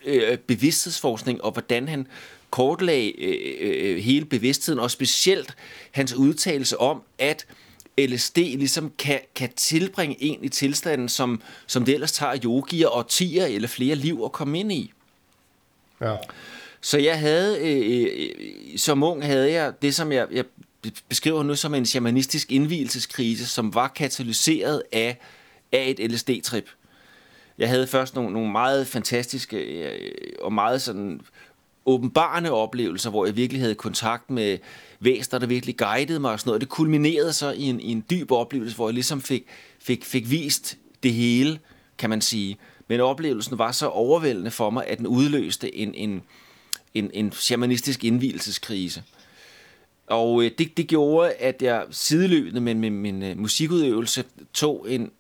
bevidsthedsforskning, og hvordan han kortlagde hele bevidstheden, og specielt hans udtalelse om, at LSD ligesom kan tilbringe en i tilstanden, som det ellers tager yogier og tiger eller flere liv at komme ind i. Ja. Så jeg havde, som ung havde jeg det, som jeg beskriver nu som en shamanistisk indvielseskrise, som var katalyseret af et LSD-trip. Jeg havde først nogle meget fantastiske og meget sådan åbenbarende oplevelser, hvor jeg virkelig havde kontakt med væsener, der virkelig guidede mig og sådan noget. Det kulminerede så i en dyb oplevelse, hvor jeg ligesom fik vist det hele, kan man sige. Men oplevelsen var så overvældende for mig, at den udløste en shamanistisk indvielseskrise. Og det gjorde, at jeg sideløbende med min musikudøvelse tog en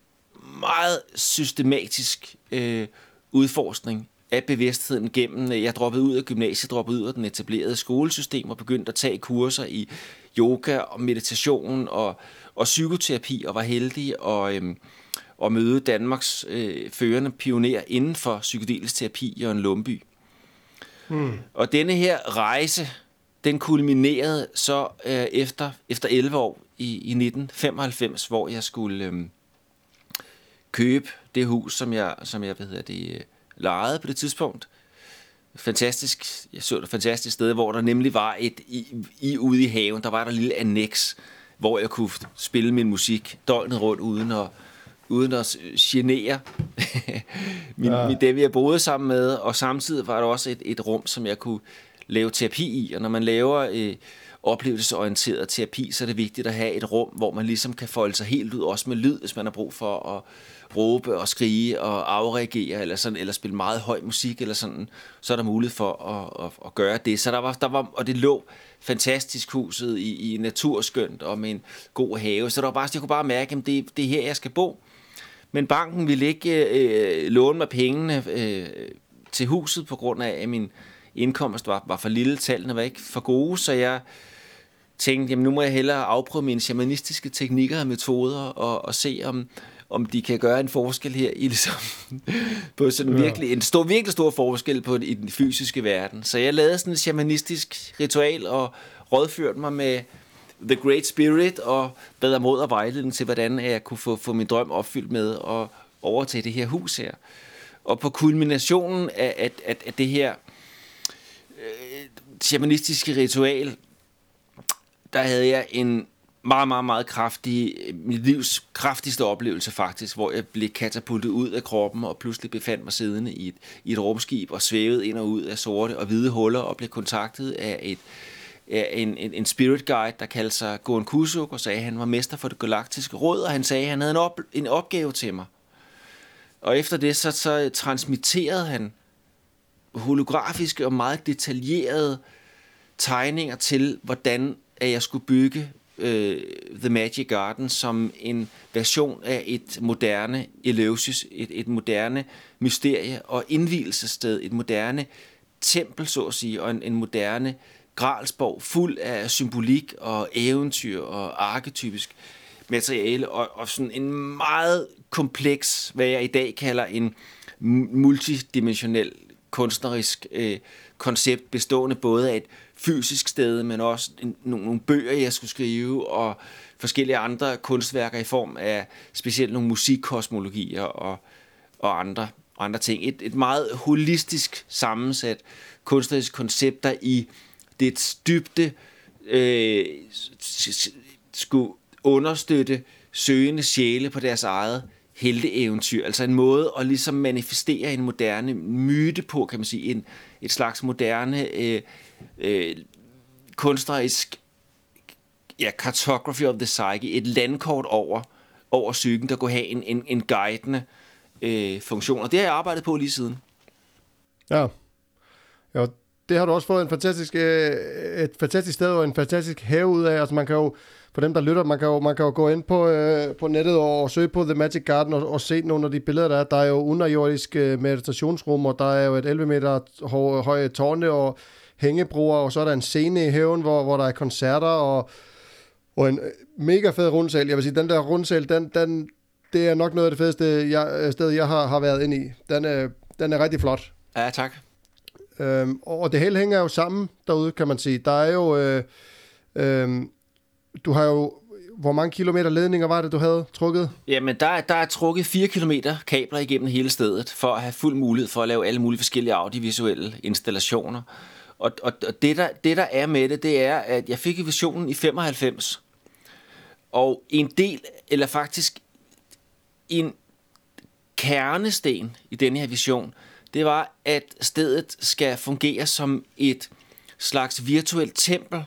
meget systematisk udforskning af bevidstheden gennem, jeg droppede ud af gymnasiet, droppede ud af den etablerede skolesystem og begyndte at tage kurser i yoga og meditation og psykoterapi, og var heldig at møde Danmarks førende pioner inden for psykedelisk terapi, Jørgen Lundby. Og denne her rejse, den kulminerede så efter 11 år i 1995, hvor jeg skulle... købe det hus, som jeg lejede på det tidspunkt. Fantastisk, jeg så et fantastisk sted, hvor der nemlig var et ude i haven, der var der et lille annex, hvor jeg kunne spille min musik døgnet rundt uden at uden at genere dem, jeg boede sammen med, og samtidig var det også et rum, som jeg kunne lave terapi i, og når man laver oplevelsesorienteret terapi, så er det vigtigt at have et rum, hvor man ligesom kan folde sig helt ud, også med lyd, hvis man har brug for at råbe og skrige og afreagere, eller sådan, eller spille meget høj musik, eller sådan, så er der mulighed for at gøre det. Så der var, og det lå fantastisk huset i naturskønt og med en god have, så der var bare, jeg kunne bare mærke, at det er her, jeg skal bo. Men banken ville ikke låne mig pengene til huset, på grund af, at min indkomst var for lille, tallene var ikke for gode, så jeg tænkte, jamen nu må jeg hellere afprøve mine shamanistiske teknikker og metoder, og se om de kan gøre en forskel her i ligesom, på sådan virkelig en virkelig stor forskel i den fysiske verden. Så jeg lavede sådan et shamanistisk ritual og rådførte mig med The Great Spirit og bedre mod og vejledning til, hvordan jeg kunne få min drøm opfyldt med at overtage det her hus her. Og på kulminationen af det her shamanistiske ritual, der havde jeg en meget, meget, meget kraftig, mit livs kraftigste oplevelse faktisk, hvor jeg blev katapultet ud af kroppen og pludselig befandt mig siddende i et rumskib og svævede ind og ud af sorte og hvide huller og blev kontaktet af en spirit guide, der kaldte sig Gonkuso, og sagde, at han var mester for det galaktiske råd, og han sagde, at han havde en opgave til mig. Og efter det, så transmitterede han holografiske og meget detaljerede tegninger til, hvordan jeg skulle bygge The Magic Garden som en version af et moderne eleusis, et moderne mysterie og indvielsessted, et moderne tempel, så at sige, og en moderne Gralsborg, fuld af symbolik og eventyr og arketypisk materiale, og sådan en meget kompleks, hvad jeg i dag kalder en multidimensionel kunstnerisk koncept, bestående både af et fysisk sted, men også nogle bøger, jeg skulle skrive, og forskellige andre kunstværker i form af specielt nogle musikkosmologier og andre ting. Et meget holistisk sammensat kunstnerisk koncept, der i det dybde skulle understøtte søgende sjæle på deres eget helteeventyr, altså en måde at ligesom manifestere en moderne myte på, kan man sige, et slags moderne kunstnerisk cartography of the psyche, et landkort over psyken, der kunne have en guidende funktion, og det har jeg arbejdet på lige siden. Ja, det har du også fået et fantastisk sted og en fantastisk have ud af. Altså man kan jo, for dem der lytter, man kan jo gå ind på nettet og søge på The Magic Garden og se nogle af de billeder der er. Der er jo underjordiske meditationsrum, og der er jo et 11 meter høje tårne og hængebroer, og så er der en scene i haven, hvor der er koncerter og en mega fed rundsal. Jeg vil sige, den der rundsal, det er nok noget af det fedeste sted jeg har været inde i. Den er rigtig flot. Ja, tak. Og det hele hænger jo sammen derude, kan man sige. Der er jo du har jo, hvor mange kilometer ledninger var det, du havde trukket? Jamen, der er trukket 4 kilometer kabler igennem hele stedet, for at have fuld mulighed for at lave alle mulige forskellige audiovisuelle installationer. Og det der er med det er, at jeg fik visionen i 95, og en del, eller faktisk en kernesten i denne her vision, det var, at stedet skal fungere som et slags virtuelt tempel,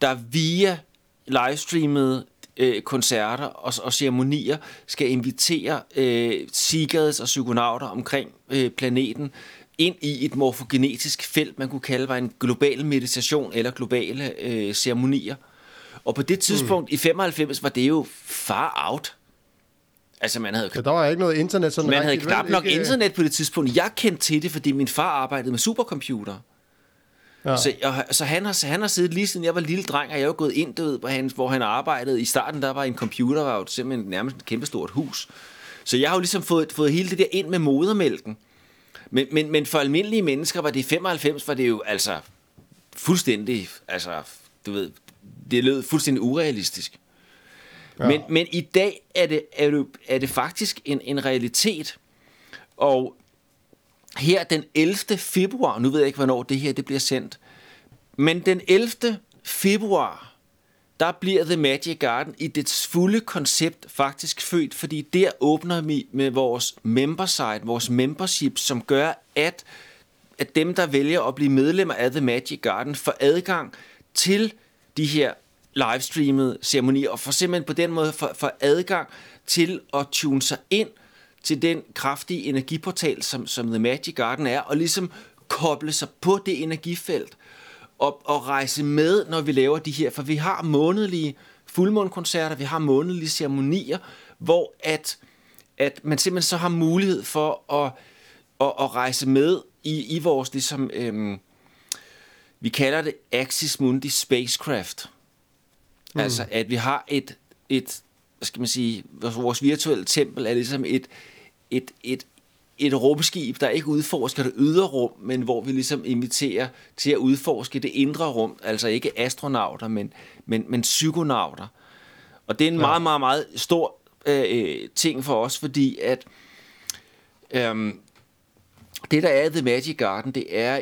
der via livestreamede koncerter og ceremonier skal invitere seekers og psykonauter omkring planeten ind i et morfogenetisk felt, man kunne kalde en global meditation eller globale ceremonier. Og på det tidspunkt i 95 var det jo far out. Altså, man havde, der var ikke noget internet, sådan man havde knap nok internet på det tidspunkt. Jeg kendte til det, fordi min far arbejdede med supercomputer. Ja. Så han har siddet lige siden jeg var lille dreng, og jeg var gået ind derud på hans, hvor han arbejdede. I starten der var en computer, var jo simpelthen nærmest et kæmpestort hus. Så jeg har jo ligesom fået hele det der ind med modermælken. Men for almindelige mennesker var det 95, var det jo altså fuldstændig, altså du ved, det lød fuldstændig urealistisk. Ja. Men i dag er det faktisk en realitet, og her den 11. februar, nu ved jeg ikke, hvornår det her det bliver sendt, men den 11. februar der bliver The Magic Garden i dets fulde koncept faktisk født, fordi der åbner vi med vores membersite, vores membership, som gør, at dem, der vælger at blive medlemmer af The Magic Garden, får adgang til de her livestreamede ceremonier, og får simpelthen på den måde får adgang til at tune sig ind til den kraftige energiportal, som The Magic Garden er, og ligesom koble sig på det energifelt, og rejse med, når vi laver de her, for vi har månedlige fuldmånekoncerter, vi har månedlige ceremonier, hvor at man simpelthen så har mulighed for at rejse med i vores, ligesom, vi kalder det Axis Mundi Spacecraft. Altså, at vi har et, hvad skal man sige, vores virtuelle tempel er ligesom et rumskib, der ikke udforsker det ydre rum, men hvor vi ligesom inviterer til at udforske det indre rum, altså ikke astronauter, men psykonauter. Og det er en meget, meget, meget stor ting for os, fordi at det, der er i The Magic Garden, det er,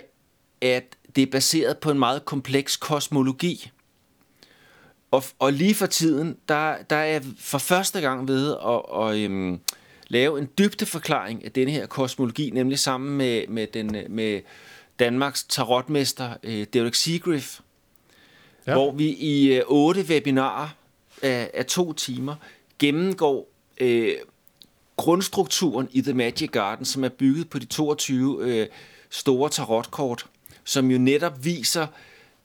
at det er baseret på en meget kompleks kosmologi. Og lige for tiden, der er jeg for første gang ved at lave en dybdeforklaring af denne her kosmologi, nemlig sammen med Danmarks tarotmester Derek Seagrave, hvor vi i 8 webinarer af 2 timer gennemgår grundstrukturen i The Magic Garden, som er bygget på de 22 store tarotkort, som jo netop viser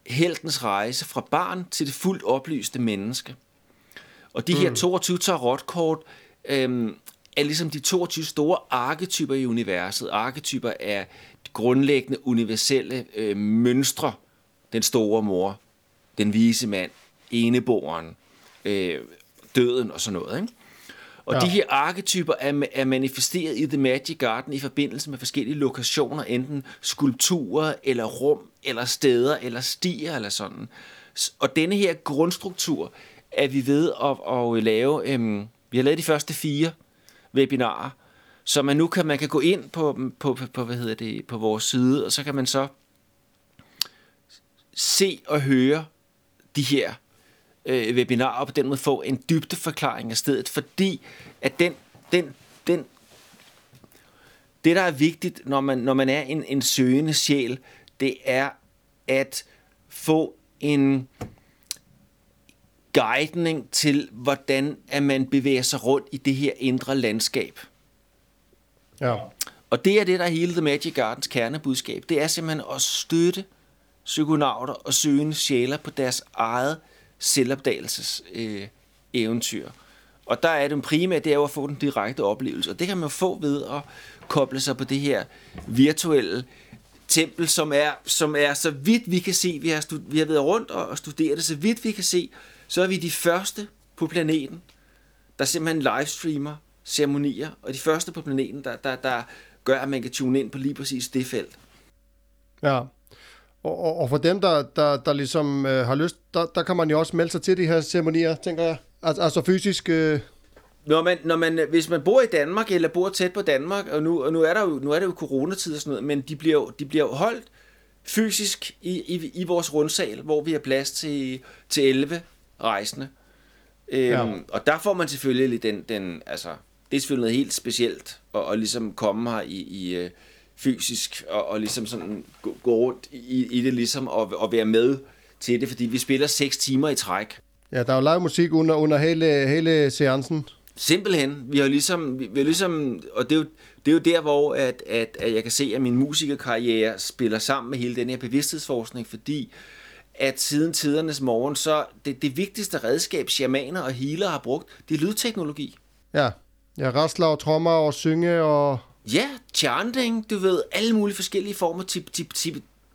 heltens rejse fra barn til det fuldt oplyste menneske. Og de her 22 tarotkort er ligesom de 22 store arketyper i universet. Arketyper er grundlæggende universelle mønstre. Den store mor, den vise mand, eneboeren, døden og sådan noget, ikke? Og de her arketyper er manifesteret i The Magic Garden i forbindelse med forskellige lokationer, enten skulpturer, eller rum, eller steder, eller stier, eller sådan. Og denne her grundstruktur er vi ved at lave. Vi har lavet de første 4 webinarer, så man nu kan gå ind på på vores side, og så kan man så se og høre de her webinarer, og på den måde få en dybdeforklaring af stedet, fordi at det, der er vigtigt, når man er en søgende sjæl, det er at få en guidning til, hvordan at man bevæger sig rundt i det her indre landskab. Ja. Og det er det, der er hele The Magic Gardens kernebudskab. Det er simpelthen at støtte psykonauter og søgende sjæler på deres eget selvopdagelses eventyr. Og der er den primære, det er jo at få den direkte oplevelse, og det kan man få ved at koble sig på det her virtuelle tempel, som er så vidt vi kan se, vi har været rundt og studeret det, så vidt vi kan se, så er vi de første på planeten, der simpelthen livestreamer ceremonier, og de første på planeten, der gør, at man kan tune ind på lige præcis det felt. Ja. Og for dem, der ligesom har lyst, der kan man jo også melde sig til de her ceremonier, tænker jeg. Altså fysisk. Hvis man bor i Danmark, eller bor tæt på Danmark, og nu er der jo coronatid og sådan noget, men de bliver jo holdt fysisk i vores rundsal, hvor vi har plads til 11 rejsende. Og der får man selvfølgelig den altså, det er selvfølgelig noget helt specielt, at ligesom komme her i fysisk, og ligesom sådan gå rundt i det ligesom, og være med til det, fordi vi spiller 6 timer i træk. Ja, der er jo live musik under hele seancen. Simpelthen. Vi har ligesom og det er jo der, hvor at jeg kan se, at min musikerkarriere spiller sammen med hele den her bevidsthedsforskning, fordi at siden tidernes morgen, så det vigtigste redskab, shamaner og healer har brugt, det er lydteknologi. Ja, rasler og trommer og synge og... Ja, chanting, du ved, alle mulige forskellige former,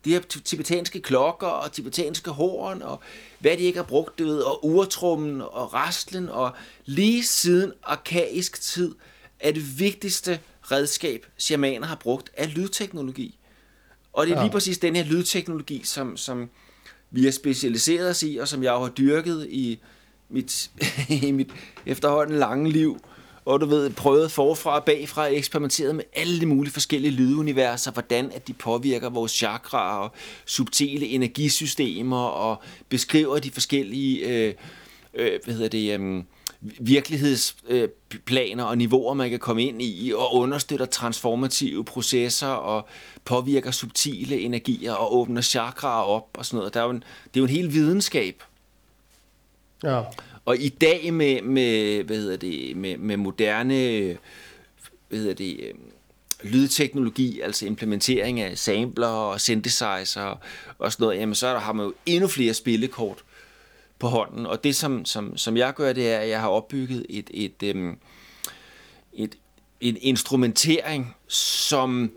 de her tibetanske klokker og tibetanske horn, og hvad de ikke har brugt, du ved, og urtrummen og rastlen, og lige siden arkaisk tid er det vigtigste redskab, shamaner har brugt, er lydteknologi. Og det er lige præcis den her lydteknologi, som vi har specialiseret os i, og som jeg har dyrket i mit efterhånden lange liv, og du ved, prøvet forfra og bagfra, eksperimenteret med alle de mulige forskellige lyduniverser, hvordan at de påvirker vores chakraer og subtile energisystemer, og beskriver de forskellige virkelighedsplaner og niveauer, man kan komme ind i, og understøtter transformative processer og påvirker subtile energier og åbner chakraer op og sådan noget. Det er jo en hel videnskab. Ja. Og i dag med moderne lydteknologi, altså implementering af sampler og synthesizer og sådan noget, jamen så har man jo endnu flere spillekort på hånden. Og det, som jeg gør, det er, at jeg har opbygget en instrumentering, som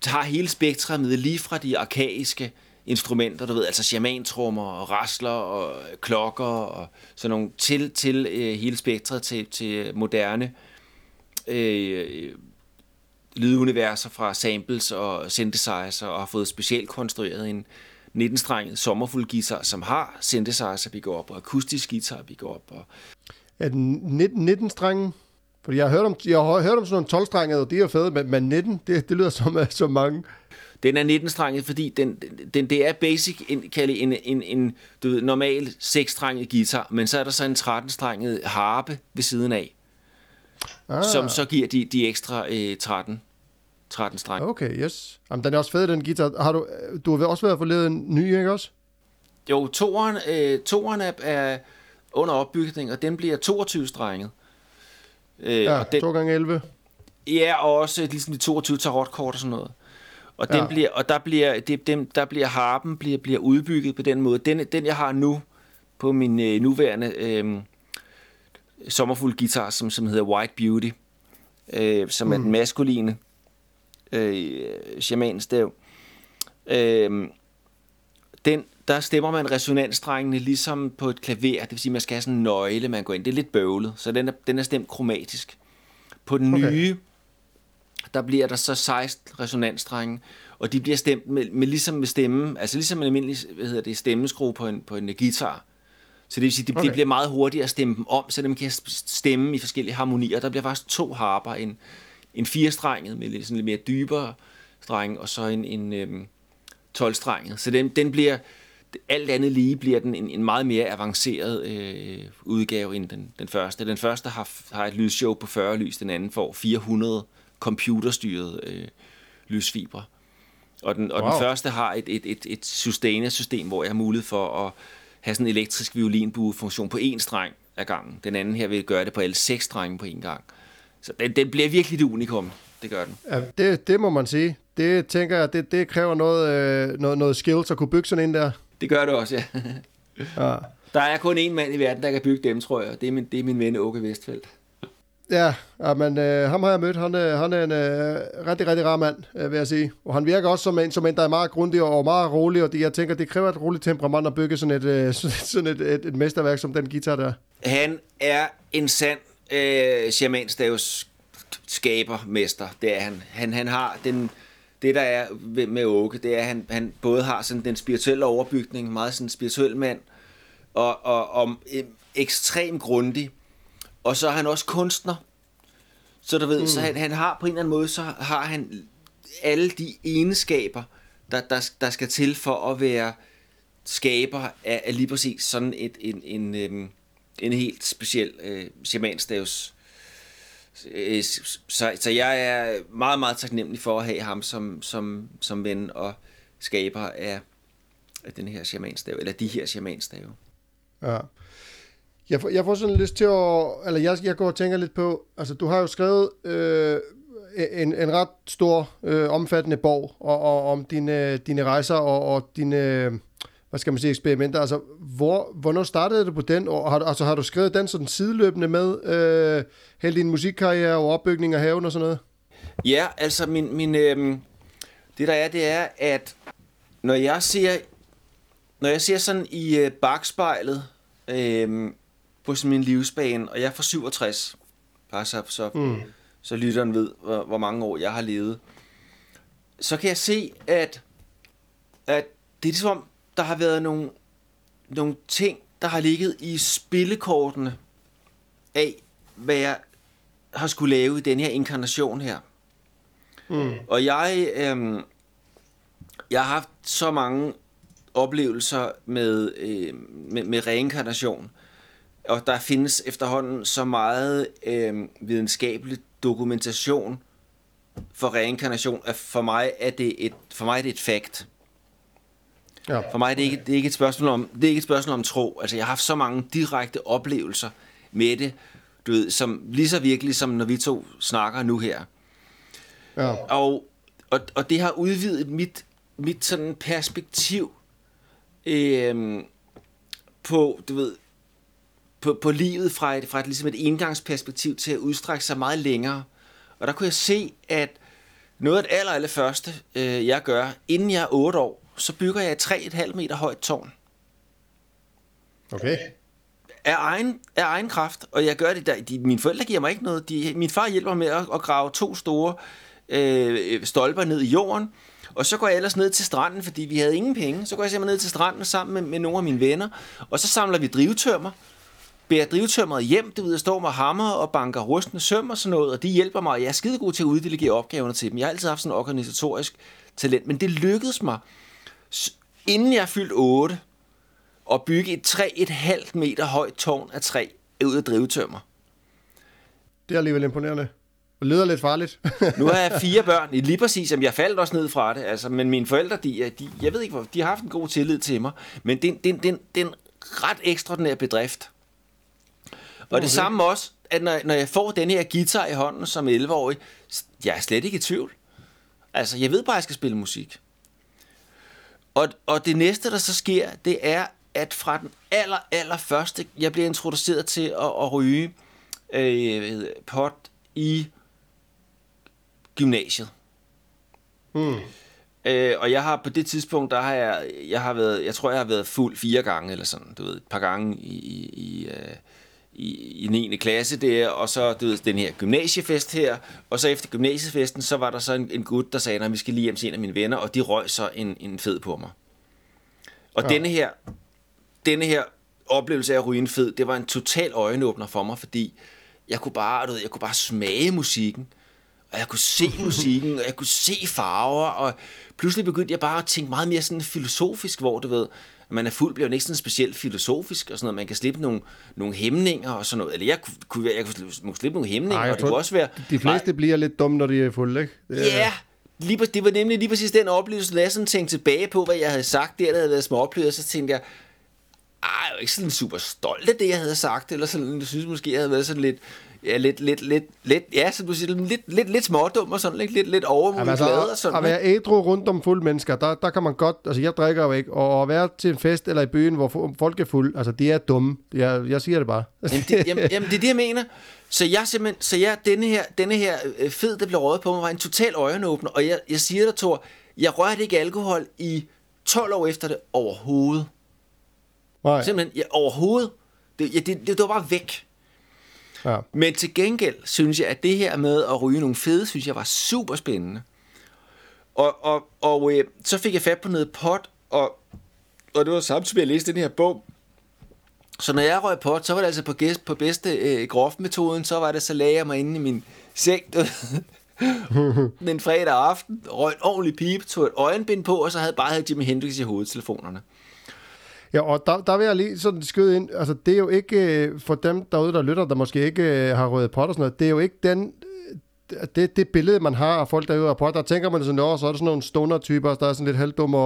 tager hele spektret med, lige fra de arkaiske instrumenter, du ved, altså shamantrummer og rasler og klokker og sådan nogle, til hele spektret til moderne lyduniverser fra samples og synthesizer, og har fået specielt konstrueret en 19-strenget sommerfuldguitar, som har synthesizer bygget op og akustisk guitar bygget op. Og er den 19-strengen? Fordi jeg har hørt om sådan nogle 12-strengede, og det er fede, men 19, det lyder som mange. Den er 19-strenget, fordi det er basic, en normal 6-strenget guitar, men så er der så en 13-strenget harpe ved siden af, som så giver de ekstra 13 strenge. Okay, yes. Jamen, den er også fed, den guitar. Du har også været forledet en ny, ikke også? Jo, toeren er under opbygning, og den bliver 22 strenget. Ja, 2x11. Ja, og også ligesom de 22 tarotkort og sådan noget. Og den bliver, og der bliver harpen bliver udbygget på den måde. Den jeg har nu på min nuværende sommerfuld guitar, som hedder White Beauty, som er den maskuline shamanstav. Der stemmer man resonansstrengene ligesom på et klaver, det vil sige, man skal have sådan en nøgle, man går ind. Det er lidt bøvlet, så den er stemt kromatisk. På den nye, der bliver der så 16 resonansstrenge, og de bliver stemt med ligesom med stemme, altså ligesom en almindelig, stemmeskrue på en guitar. Så det vil sige, det bliver meget hurtigere at stemme dem om, så dem kan stemme i forskellige harmonier. Der bliver faktisk 2 harper, en 4-strenget med lidt, sådan lidt mere dybere streng, og så en 12-strenget. Så den bliver, alt andet lige, bliver den en meget mere avanceret udgave end den første. Den første har et lysshow på 40 lys, den anden får 400 computerstyrede lysfibre. Og den første har et sustainer-system, hvor jeg har mulighed for at have sådan en elektrisk violinbue-funktion på 1 streng ad gangen. Den anden her vil gøre det på alle 6 strenge på 1 gang. Så den bliver virkelig et unikum, det gør den. Ja, det må man sige. Det tænker jeg, det kræver noget skills at kunne bygge sådan en der. Det gør det også, ja. Ja. Der er kun én mand i verden, der kan bygge dem, tror jeg. Det er min ven Åke Vestfeldt. Ja, men ham har jeg mødt. Han er en rigtig, rigtig rar mand, vil jeg sige. Og han virker også som en der er meget grundig og meget rolig. Og jeg tænker, det kræver et roligt temperament at bygge sådan et mesterværk som den guitar der. Han er en sand shamanstavs skabermester, det er han. Han har den, det der er med Åke, det er, at han både har sådan den spirituelle overbygning, meget sådan en spirituel mand, og ekstremt grundig, og så er han også kunstner. Så du ved, så han har på en eller anden måde, så har han alle de egenskaber, der skal til for at være skaber af lige præcis sådan en helt speciel shamanstavs. Så jeg er meget, meget taknemmelig for at have ham som ven og skaber af den her shamanstave, eller de her shamanstave. Ja. Jeg får sådan lyst til at, eller jeg går og tænker lidt på, altså du har jo skrevet en ret stor, omfattende bog og om dine rejser og dine hvad skal man sige, eksperimenter, altså hvornår startede du på den, og har du skrevet den sådan sideløbende med hele din musikkarriere og opbygning af haven og sådan noget? Ja, altså min det der er, det er, at når jeg ser sådan i bagspejlet på sådan min livsbane, og jeg er fra 67, bare så lytteren ved, hvor mange år jeg har levet, så kan jeg se, at det er som der har været nogle ting, der har ligget i spillekortene af, hvad jeg har skulle lave den her inkarnation her. Mm. Og jeg har haft så mange oplevelser med reinkarnation, og der findes efterhånden så meget videnskabelig dokumentation for reinkarnation, at for mig er det et fact. Ja. For mig er det ikke, det er ikke et spørgsmål om tro. Altså jeg har haft så mange direkte oplevelser med det, du ved, som lige så virkelig som når vi to snakker nu her. Ja. Og det har udvidet mit sådan perspektiv på, du ved, på livet fra et ligesom et engangsperspektiv til at udstrække sig meget længere. Og der kunne jeg se, at noget af det allerførste, jeg gør, inden jeg er 8 år, så bygger jeg et 3,5 meter højt tårn. Okay. Af egen kraft, og jeg gør det der. Mine forældre giver mig ikke noget. Min far hjælper med at grave 2 store stolper ned i jorden, og så går jeg ellers ned til stranden, fordi vi havde ingen penge. Så går jeg simpelthen ned til stranden sammen med nogle af mine venner, og så samler vi drivtømmer. Bærer drivtømmeret hjem, det ved, jeg står med hammer og banker rustne søm og sådan noget, og de hjælper mig, og jeg er skidegod til at uddelegere opgaverne til dem. Jeg har altid haft sådan en organisatorisk talent, men det lykkedes mig, inden jeg fyldte 8, at bygge et 3,5 meter højt tårn af træ ud af drivtømmer. Det er alligevel imponerende. Og lyder lidt farligt. Nu har jeg 4 børn, lige præcis, som jeg faldt også ned fra det, altså, men mine forældre, jeg ved ikke hvorfor, de har haft en god tillid til mig, men det er en ret ekstraordinær bedrift. Og det samme også, at når jeg får den her guitar i hånden som 11-årig, jeg er slet ikke i tvivl. Altså, jeg ved bare, at jeg skal spille musik. Og det næste, der så sker, det er, at fra den aller første, jeg bliver introduceret til at ryge pot i gymnasiet. Hmm. Og jeg har på det tidspunkt, der har jeg har været fuld 4 gange, eller sådan, du ved, et par gange i 9. klasse der, og så du ved, den her gymnasiefest her, og så efter gymnasiefesten, så var der så en gut, der sagde, at vi skal lige hjem til en af mine venner, og de røg så en fed på mig. Og ja. denne her oplevelse af at ryge en fed, det var en total øjenåbner for mig, fordi jeg kunne bare smage musikken, og jeg kunne se musikken, og jeg kunne se farver, og pludselig begyndte jeg bare at tænke meget mere sådan filosofisk, hvor du ved, man er fuld, bliver jo ikke sådan specielt filosofisk og sådan noget. Man kan slippe nogle hæmninger og sådan noget. Eller jeg kunne slippe nogle hæmninger. Ej, og det kunne også være... De fleste bliver lidt dumme, når de er fulde, ikke? Ja, det var nemlig lige præcis den oplevelse, når jeg sådan tænkte tilbage på, hvad jeg havde sagt der, der havde været småoplevet, og så tænkte jeg, jeg er jo ikke sådan super stolt af det, jeg havde sagt, eller sådan, jeg synes måske, jeg havde været sådan lidt... Ja, lidt smådum og sådan, lidt overmuligt altså, glad og sådan. At være ædru rundt om fulde mennesker, der kan man godt, altså jeg drikker jo ikke, og at være til en fest eller i byen, hvor folk er fulde, altså de er dumme, jeg siger det bare. Jamen, det er det, jeg mener. Så jeg denne her fed, der blev røget på mig, var en total øjenåbner, og jeg siger dig, Thor, jeg rørte ikke alkohol i 12 år efter det overhovedet. Nej. Simpelthen, overhovedet. Det var bare væk. Ja. Men til gengæld synes jeg, at det her med at ryge nogle fede, synes jeg var super spændende. Og så fik jeg fat på noget pot, og det var samtidig, at jeg læste den her bog. Så når jeg røg pot, så var det altså på bedste groftmetoden, så var det, så lagde jeg mig inde i min seng den fredag aften, røg en ordentlig pipe, tog et øjenbind på, og så havde Jimi Hendrix i hovedtelefonerne. Ja, og der vil jeg lige sådan skyde ind, altså det er jo ikke, for dem derude, der lytter, der måske ikke har røget pot og sådan noget, det er jo ikke det billede, man har af folk derude af pot, der tænker man sådan, nå, så er det sådan nogle stoner-typer, der er sådan lidt halvdumme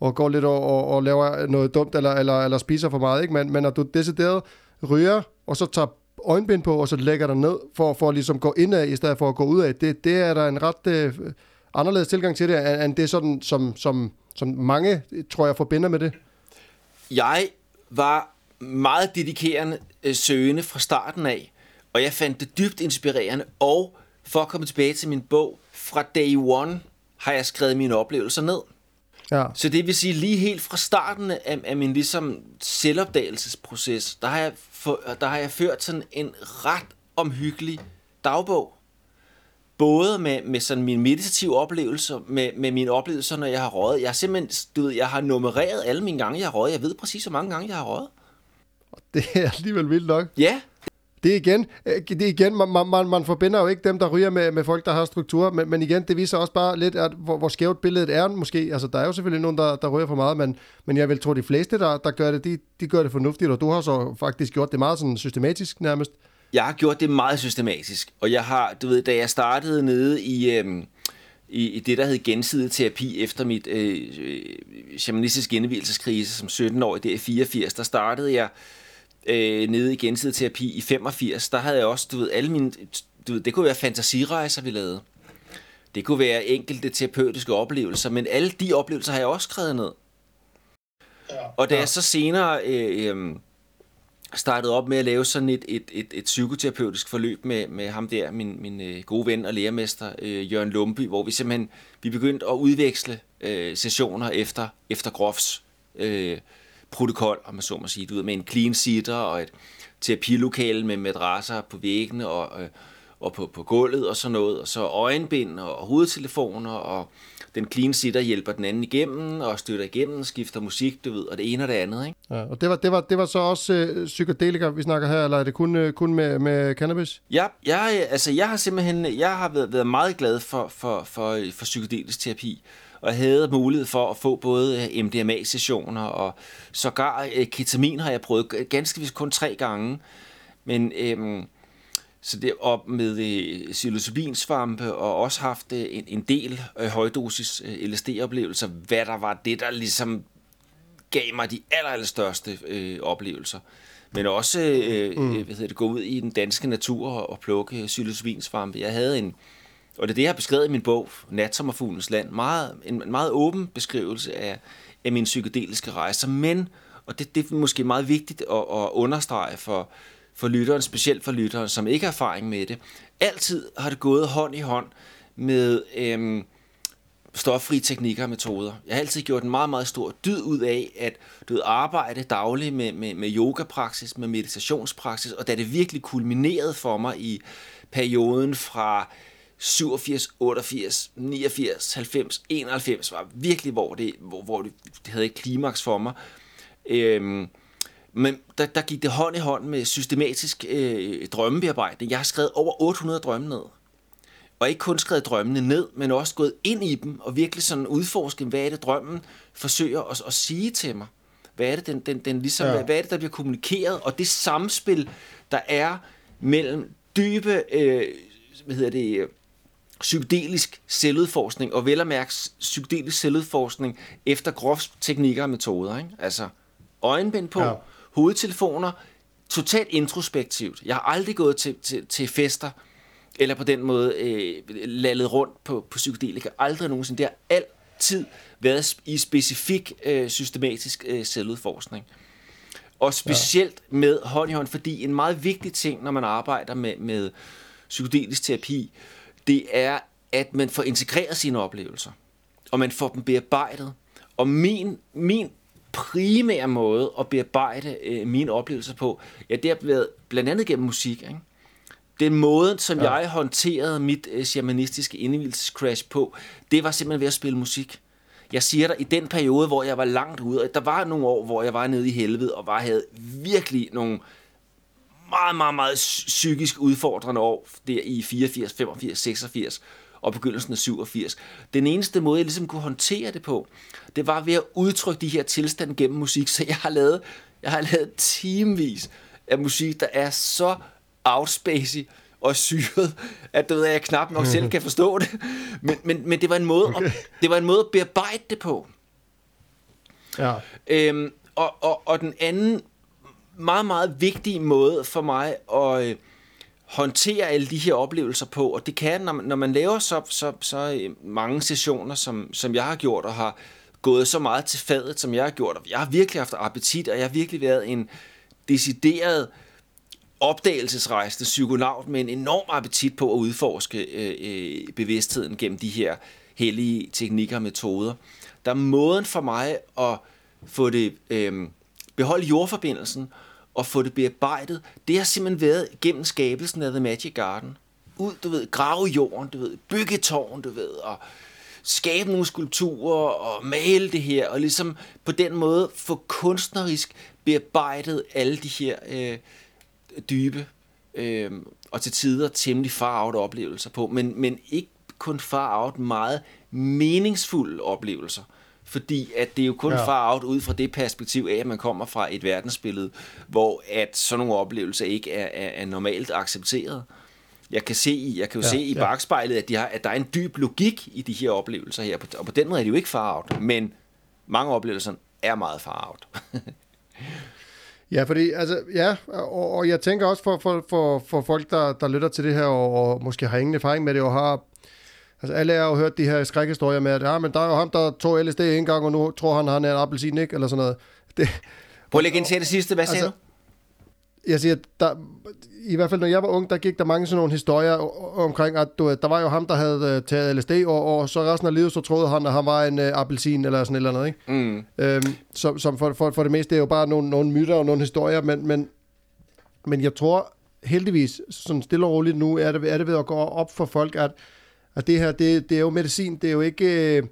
og går lidt og laver noget dumt, eller spiser for meget, ikke? Men når du decideret ryger, og så tager øjenbind på, og så lægger dig ned, for at ligesom gå indad, i stedet for at gå udad, det er der en ret anderledes tilgang til det, end det sådan, som mange, tror jeg, forbinder med det. Jeg var meget dedikerende søgende fra starten af, og jeg fandt det dybt inspirerende, og for at komme tilbage til min bog, fra day one har jeg skrevet mine oplevelser ned. Ja. Så det vil sige, lige helt fra starten af min ligesom selvopdagelsesproces, der har jeg ført sådan en ret omhyggelig dagbog. Både med sådan mine meditative oplevelser, med mine oplevelser, når jeg har røget. Jeg har simpelthen, du ved, jeg har nummereret alle mine gange, jeg har røget. Jeg ved præcis, hvor mange gange jeg har røget. Det er alligevel vildt nok. Ja. Det er igen man forbinder jo ikke dem, der ryger med folk, der har struktur, men igen, det viser også bare lidt, at hvor skævt billedet er måske. Altså, der er jo selvfølgelig nogen, der ryger for meget, men jeg vil tro, de fleste, der gør det, de gør det fornuftigt, og du har så faktisk gjort det meget sådan systematisk nærmest. Jeg har gjort det meget systematisk, og jeg har, du ved, da jeg startede nede i det, der hed gensidig terapi efter mit shamanistiske indvielseskrise som 17-årig, det er 84, der startede jeg nede i gensidig terapi i 85, der havde jeg også, du ved, alle mine, du ved, det kunne være fantasirejser, vi lavede. Det kunne være enkelte terapeutiske oplevelser, men alle de oplevelser har jeg også skrevet ned. Og da jeg så senere startede op med at lave sådan et psykoterapeutisk forløb med ham der, min gode ven og lærermester, Jørgen Lumby, hvor vi simpelthen, vi begyndte at udveksle sessioner efter Grofs protokol, om man så må sige, du ved, med en clean sitter og et terapilokale med madrasser på væggene og på gulvet og sådan noget, og så øjenbind og hovedtelefoner, og den clean sitter hjælper den anden igennem og støtter igennem, skifter musik, du ved, og det ene og det andet, ikke? Ja, og det var så også psykedelika, vi snakker her, eller er det kun med cannabis? Ja, jeg har simpelthen, jeg har været meget glad for psykedelisk terapi, og jeg havde mulighed for at få både MDMA-sessioner og sågar ketamin har jeg prøvet ganske vist kun 3 gange, men så det op med psilocybinsvampe, og også haft en del højdosis LSD-oplevelser, hvad der var det, der ligesom gav mig de allerstørste oplevelser. Men også gå ud i den danske natur og plukke psilocybinsvampe. Jeg havde en, og det er det, jeg har beskrevet i min bog, Natsommerfuglens Land, en meget åben beskrivelse af mine psykedeliske rejser. Men, og det er måske meget vigtigt at understrege for lytteren, specielt for lytteren, som ikke har erfaring med det, altid har det gået hånd i hånd med stoffri teknikker og metoder. Jeg har altid gjort en meget, meget stor dyd ud af at arbejde dagligt med yogapraksis, med meditationspraksis, og da det virkelig kulminerede for mig i perioden fra 87, 88, 89, 90, 91, var virkelig, hvor det havde et klimaks for mig, men der gik det hånd i hånd med systematisk drømmebearbejdning. Jeg har skrevet over 800 drømme ned. Og ikke kun skrevet drømmene ned, men også gået ind i dem og virkelig sådan udforsket, hvad er det drømmen forsøger at sige til mig? Hvad er det, den ligesom, hvad er det, der bliver kommunikeret? Og det samspil, der er mellem dybe, psykedelisk selvudforskning og vel at mærke psykedelisk selvudforskning efter Grofs teknikker og metoder, ikke? Altså øjenbind på, hovedtelefoner, totalt introspektivt. Jeg har aldrig gået til fester, eller på den måde lallet rundt på psykedelika. Aldrig nogensinde. Det har altid været i specifik systematisk selvudforskning. Og specielt med hånd i hånd, fordi en meget vigtig ting, når man arbejder med psykedelisk terapi, det er, at man får integreret sine oplevelser, og man får dem bearbejdet. Og min primære måde at bearbejde mine oplevelser på, det har været blandt andet gennem musik, ikke? Den måde, som jeg håndterede mit shamanistiske indvielsescrash på, det var simpelthen ved at spille musik. Jeg siger dig, i den periode, hvor jeg var langt ude, og der var nogle år, hvor jeg var nede i helvede, og havde virkelig nogle meget, meget, meget psykisk udfordrende år, der i 84, 85, 86, og begyndelsen af 87. Den eneste måde, jeg ligesom kunne håndtere det på, det var ved at udtrykke de her tilstande gennem musik, så jeg har lavet timevis af musik, der er så outspacey og syret, at du ved, jeg knap nok selv kan forstå det, men det var en måde, at bearbejde det på. Ja. Og den anden meget, meget vigtige måde for mig at håndtere alle de her oplevelser på, og det kan, når man laver så mange sessioner, som jeg har gjort, og har gået så meget til fadet, som jeg har gjort, og jeg har virkelig haft appetit, og jeg har virkelig været en decideret opdagelsesrejsende psykonaut med en enorm appetit på at udforske bevidstheden gennem de her hellige teknikker og metoder. Der er måden for mig at få det beholde jordforbindelsen, og få det bearbejdet, det har simpelthen været gennem skabelsen af The Magic Garden. Ud, du ved, grave jorden, du ved, bygge tårn, du ved, og skabe nogle skulpturer, og male det her, og ligesom på den måde få kunstnerisk bearbejdet alle de her dybe og til tider temmelig far-out oplevelser på, men ikke kun far-out, meget meningsfulde oplevelser, fordi at det er jo kun far-out ud fra det perspektiv af, at man kommer fra et verdensbillede, hvor at sådan nogle oplevelser ikke er normalt accepteret. Jeg kan jo se i bakspejlet, at der er en dyb logik i de her oplevelser her, og på den måde er det jo ikke far-out, men mange oplevelser er meget far-out. Ja, fordi, altså, ja, og jeg tænker også for folk, der lytter til det her, og måske har ingen erfaring med det, og har, altså alle har jo hørt de her skrækhistorier med, at ja, men der er jo ham, der tog LSD en gang, og nu tror han er en appelsin, ikke? Eller sådan noget. Prøv lige igen til det sidste, hvad sagde du? Jeg siger, der, i hvert fald når jeg var ung, der gik der mange sådan nogle historier omkring, at der var jo ham, der havde taget LSD, og så resten af livet, så troede han, at han var en appelsin eller sådan et eller andet, ikke? Mm. Som for det meste er jo bare nogle myter og nogle historier, men jeg tror heldigvis, sådan stille og roligt nu, er det ved at gå op for folk, at det her, det er jo medicin, det er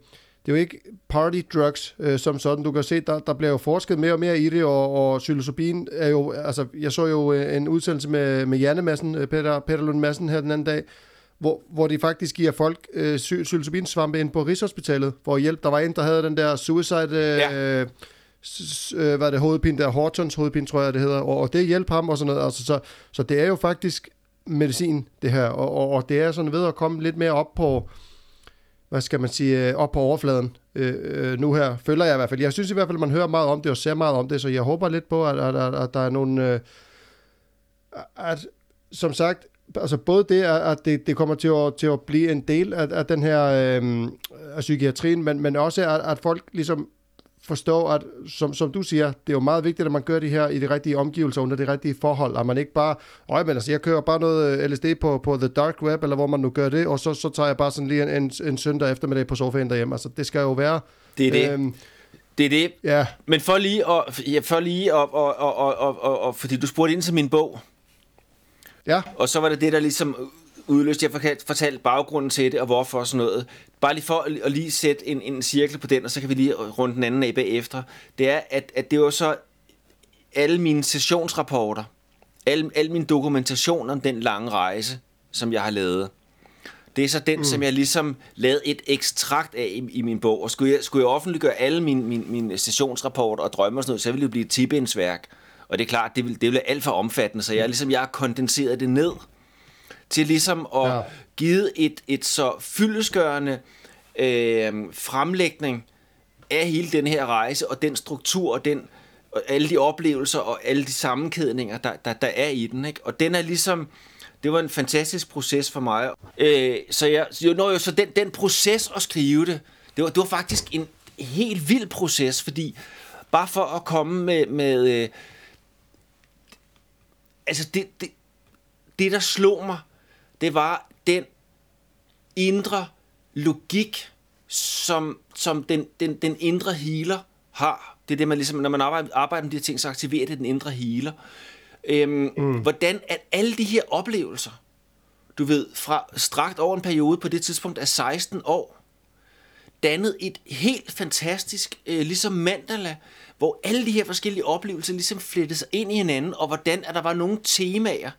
jo ikke party drugs som sådan. Du kan se, der bliver jo forsket mere og mere i det, og psilocybin er jo, altså jeg så jo en udsendelse med Janne Madsen, Peter Lund Madsen her den anden dag, hvor de faktisk giver folk psilocybinsvampe ind på Rigshospitalet for at hjælpe. Der var en, der havde den der suicide, hvad er det, hovedpine der, Hortons hovedpine, tror jeg det hedder, og det hjælper ham og sådan noget. Altså, så det er jo faktisk medicin det her, og det er sådan ved at komme lidt mere op på, hvad skal man sige, op på overfladen nu her, føler jeg i hvert fald. Jeg synes i hvert fald, man hører meget om det og ser meget om det, så jeg håber lidt på, at der er nogle... At, som sagt, altså både det, at det kommer til at blive en del af den her af psykiatrien, men også at folk ligesom forstår, at som du siger, det er jo meget vigtigt, at man gør det her i de rigtige omgivelser, under de rigtige forhold, at man ikke bare, men altså, jeg kører bare noget LSD på the dark web, eller hvor man nu gør det, og så tager jeg bare sådan lige en søndag eftermiddag på sofaen derhjemme. Altså, det skal jo være... Det er det. Det er det. Ja. Men for lige at... Ja, for lige at fordi du spurgte ind til min bog. Ja. Og så var det, der ligesom udløste, jeg fortalte baggrunden til det, og hvorfor og sådan noget. Bare lige for at lige sætte en cirkel på den, og så kan vi lige runde den anden af bagefter. Det er, at det var så alle mine sessionsrapporter, alle mine dokumentationer om den lange rejse, som jeg har lavet. Det er så den, som jeg ligesom lavede et ekstrakt af i min bog. Og skulle jeg offentliggøre alle mine sessionsrapporter og drømme og sådan noget, så ville det blive et tipindsværk. Og det er klart, det ville være alt for omfattende, så jeg har kondenseret det ned til ligesom at give et så fyldestgørende fremlægning af hele den her rejse, og den struktur, og alle de oplevelser, og alle de sammenkædninger, der er i den, ikke? Og den er ligesom, det var en fantastisk proces for mig. Så den proces at skrive det var faktisk en helt vild proces, fordi bare for at komme med altså det, der slog mig, det var den indre logik, som den indre healer har. Det er det, man ligesom, når man arbejder med de her ting, så aktiverer det den indre healer. Hvordan at alle de her oplevelser, du ved, fra strakt over en periode på det tidspunkt af 16 år, dannede et helt fantastisk, ligesom mandala, hvor alle de her forskellige oplevelser ligesom flettede sig ind i hinanden, og hvordan at der var nogle temaer,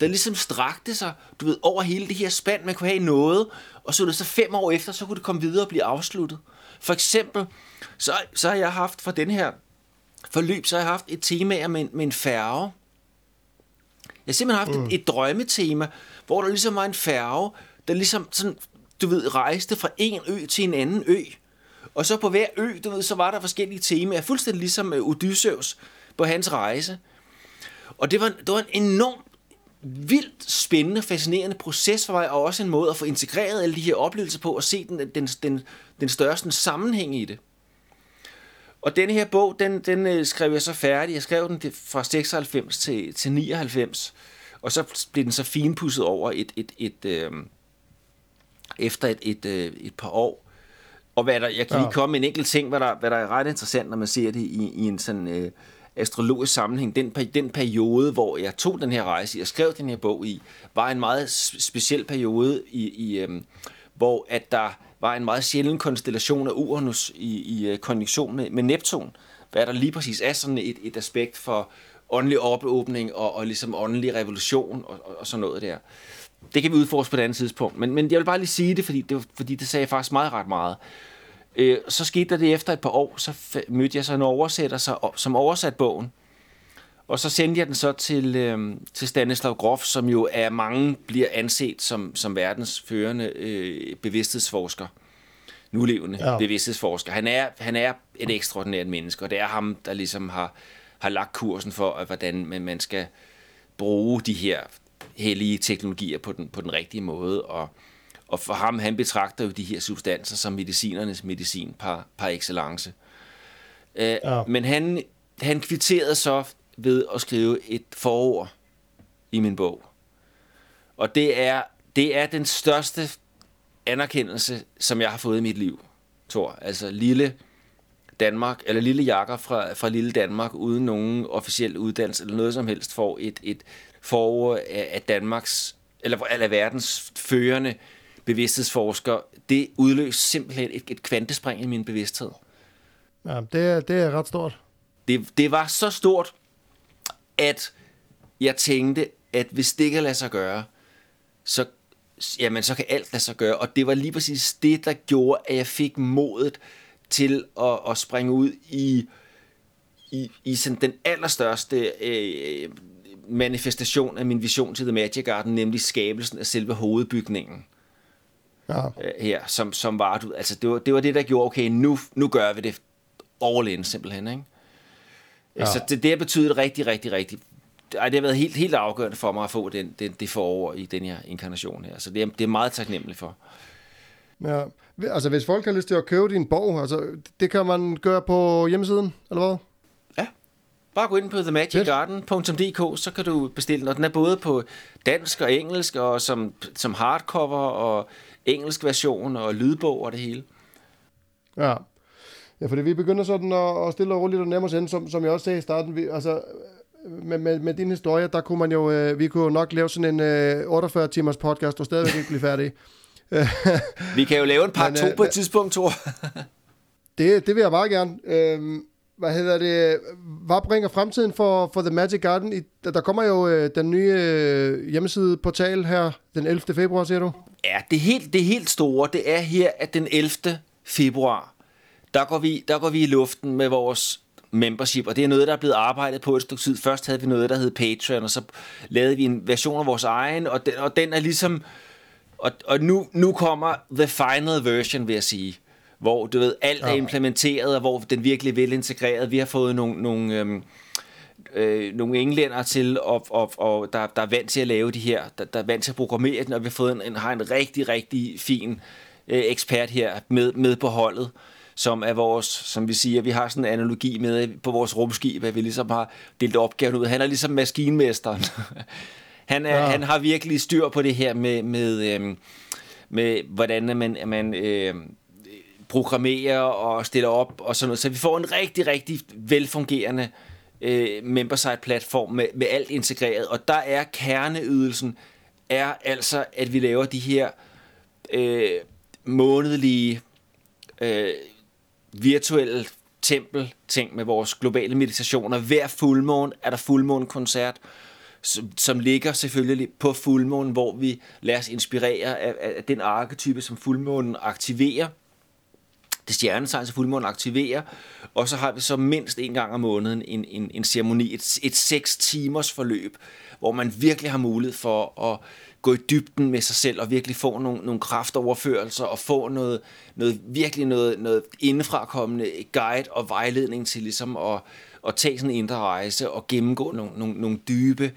der ligesom strakte sig, du ved, over hele det her spand. Man kunne have noget, og så det så 5 år efter, så kunne det komme videre og blive afsluttet. For eksempel, så har jeg haft fra den her forløb, så har jeg haft et tema med en færge. Jeg har simpelthen haft et drømmetema, hvor der ligesom var en færge, der ligesom sådan, du ved, rejste fra en ø til en anden ø. Og så på hver ø, du ved, så var der forskellige temaer, fuldstændig ligesom Odysseus på hans rejse. Og det var en enorm vildt spændende, fascinerende proces for mig, og også en måde at få integreret alle de her oplevelser på, og se den største sammenhæng i det. Og denne her bog, den skrev jeg så færdig. Jeg skrev den fra 96 til 99, og så blev den så finpudset over efter et par år. Og hvad der, jeg kan lige komme med en enkelt ting, hvad der er ret interessant, når man ser det i en sådan... astrologisk sammenhæng, den periode, hvor jeg tog den her rejse i og skrev den her bog i, var en meget speciel periode, hvor at der var en meget sjælden konstellation af Uranus i konjunktion med Neptun, hvad der lige præcis er sådan et aspekt for åndelig opåbning og ligesom åndelig revolution og sådan noget der. Det kan vi udforske på et andet tidspunkt. Men jeg vil bare lige sige det, fordi det sagde jeg faktisk ret meget. Så skete der det efter et par år, så mødte jeg så en oversætter, som oversat bogen. Og så sendte jeg den så til Stanislav Grof, som jo af mange bliver anset som verdens førende bevidsthedsforsker. Nulevende bevidsthedsforsker. Han er et ekstraordinært menneske, og det er ham, der ligesom har lagt kursen for, at hvordan man skal bruge de her hellige teknologier på den rigtige måde. Og for ham, han betragter jo de her substanser som medicinernes medicin par excellence. Men han kvitterede så ved at skrive et forord i min bog. Og det er den største anerkendelse, som jeg har fået i mit liv, Thor. Altså lille Danmark, eller lille Jakob fra lille Danmark, uden nogen officiel uddannelse eller noget som helst, får et forord af Danmarks, eller verdens førende bevidsthedsforsker. Det udløser simpelthen et kvantespring i min bevidsthed. Ja, det er ret stort. Det var så stort, at jeg tænkte, at hvis det kan lade sig gøre, så kan alt lade sig gøre. Og det var lige præcis det, der gjorde, at jeg fik modet til at springe ud i sådan den allerstørste manifestation af min vision til The Magic Garden, nemlig skabelsen af selve hovedbygningen. Ja. Her, som var, altså det var det, der gjorde, okay, nu gør vi det all in, simpelthen, ikke? Ja. Så det har betydet rigtig. Det har været helt afgørende for mig at få det forår i den her inkarnation her. Så det er meget taknemmelig for. Ja, altså hvis folk har lyst til at købe din bog, altså det kan man gøre på hjemmesiden, eller hvad? Ja, bare gå ind på themagicgarden.dk, så kan du bestille den. Og den er både på dansk og engelsk, og som hardcover og engelsk version og lydbog og det hele. Ja. Ja, fordi vi begynder sådan at stille og roligt og nærmere sende, som jeg også sagde i starten. Altså, med din historie, der kunne man jo, vi kunne nok lave sådan en 48-timers podcast, og stadigvæk ikke blive færdige. Vi kan jo lave en part 2 på et tidspunkt, Thor. det vil jeg meget gerne. Hvad bringer fremtiden for The Magic Garden? Der kommer jo den nye hjemmesideportal her den 11. februar, siger du? Ja, det helt store, det er her, at den 11. februar, der går vi i luften med vores membership, og det er noget, der er blevet arbejdet på et stykke tid. Først havde vi noget, der hed Patreon, og så lavede vi en version af vores egen, og den er ligesom... Og nu kommer the final version, vil jeg sige, hvor du ved, alt er implementeret, og hvor den virkelig er velintegreret. Vi har fået nogle englænder til, og der er vant til at lave de her, der er vant til at programmere den, og vi har fået en rigtig, rigtig fin ekspert her med på holdet, som er vores, som vi siger, vi har sådan en analogi med på vores rumskib, at vi ligesom har delt opgaven ud. Han er ligesom maskinmesteren. Han har virkelig styr på det her med hvordan man programmerer og stiller op og sådan noget. Så vi får en rigtig, rigtig velfungerende membersite-platform med alt integreret. Og der er kerneydelsen, er altså, at vi laver de her månedlige virtuelle tempel-ting med vores globale meditationer. Hver fuldmåne er der fuldmånekoncert, som ligger selvfølgelig på fuldmånen, hvor vi lader os inspirere af den arketype, som fuldmånen aktiverer. Det stjernetegn, som fuldmånen aktiverer. Og så har vi så mindst en gang om måneden en ceremoni, et 6 timers forløb, hvor man virkelig har mulighed for at gå i dybden med sig selv og virkelig få nogle kraftoverførelser og få noget virkelig noget indefrakommende guide og vejledning til ligesom at tage sådan en indre rejse og gennemgå nogle dybe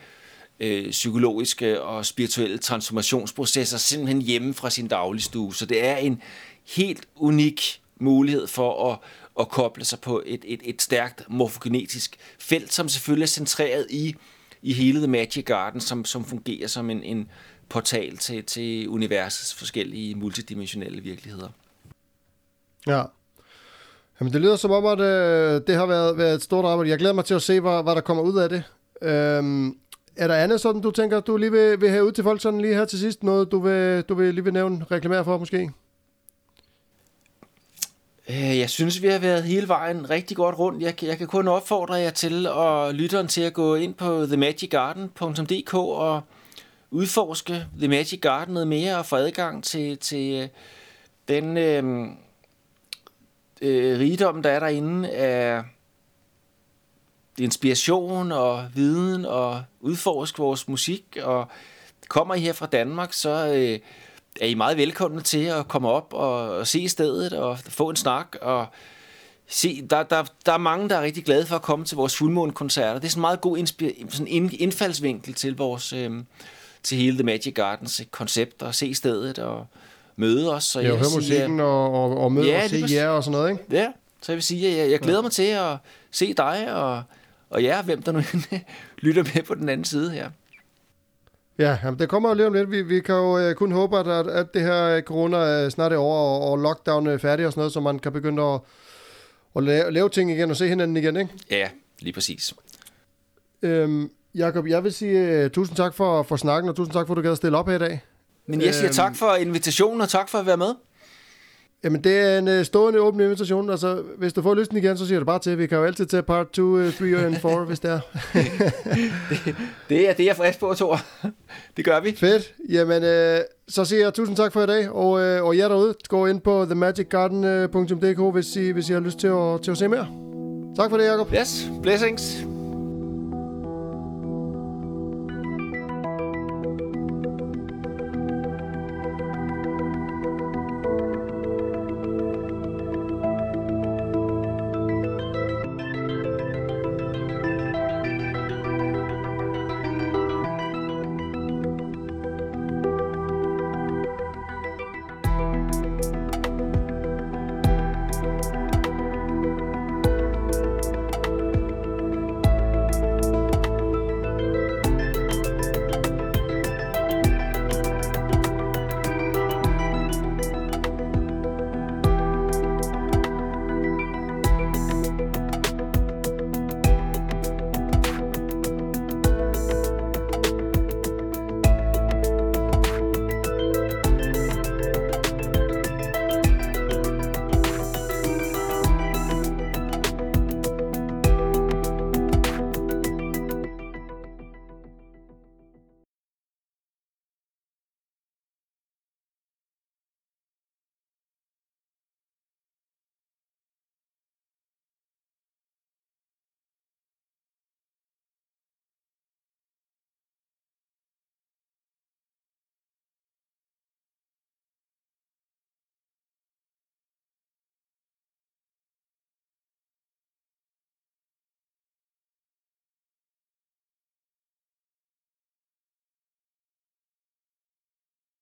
psykologiske og spirituelle transformationsprocesser simpelthen hjemme fra sin dagligstue. Så det er en helt unik mulighed for at koble sig på et stærkt morfogenetisk felt, som selvfølgelig er centreret i hele The Magic Garden, som fungerer som en portal til universets forskellige multidimensionelle virkeligheder. Ja. Jamen, det lyder som om, at det har været et stort arbejde. Jeg glæder mig til at se, hvad der kommer ud af det. Er der andet sådan, du tænker, du lige vil have ud til folk sådan lige her til sidst? Noget, du vil lige vil nævne, reklamere for måske? Jeg synes, vi har været hele vejen rigtig godt rundt. Jeg kan kun opfordre jer til og lytteren til at gå ind på themagicgarden.dk og udforske The Magic Garden noget mere og få adgang til den rigdom, der er derinde af inspiration og viden og udforske vores musik. Og kommer I her fra Danmark, så er I meget velkomne til at komme op og se stedet og få en snak og se, der er mange, der er rigtig glade for at komme til vores fuldmånekoncerter. Det er sådan en meget god indfaldsvinkel til vores til hele The Magic Gardens koncept og se stedet og møde os. Og ja, høre musikken og møde ja, og se jer og sådan noget, ikke? Ja, så jeg vil sige, at jeg glæder mig til at se dig og jer, hvem der nu lytter med på den anden side her. Ja, jamen, det kommer jo lige om lidt. Vi kan jo kun håbe, at det her corona snart er over, og lockdown er færdig og sådan noget, så man kan begynde at lave ting igen og se hinanden igen, ikke? Ja, lige præcis. Jakob, jeg vil sige tusind tak for snakken, og tusind tak for, at du gad at stille op her i dag. Men jeg siger tak for invitationen, og tak for at være med. Jamen, det er en stående åben invitation. Altså, hvis du får lysten igen, så siger du bare til. Vi kan jo altid tage part 2, 3 og 4, hvis det er. Det er det, jeg er frisk på, Thor. Det gør vi. Fedt. Jamen, så siger jeg tusind tak for i dag. Og jer derude, gå ind på themagicgarden.dk, hvis I har lyst til at se mere. Tak for det, Jakob. Yes, blessings.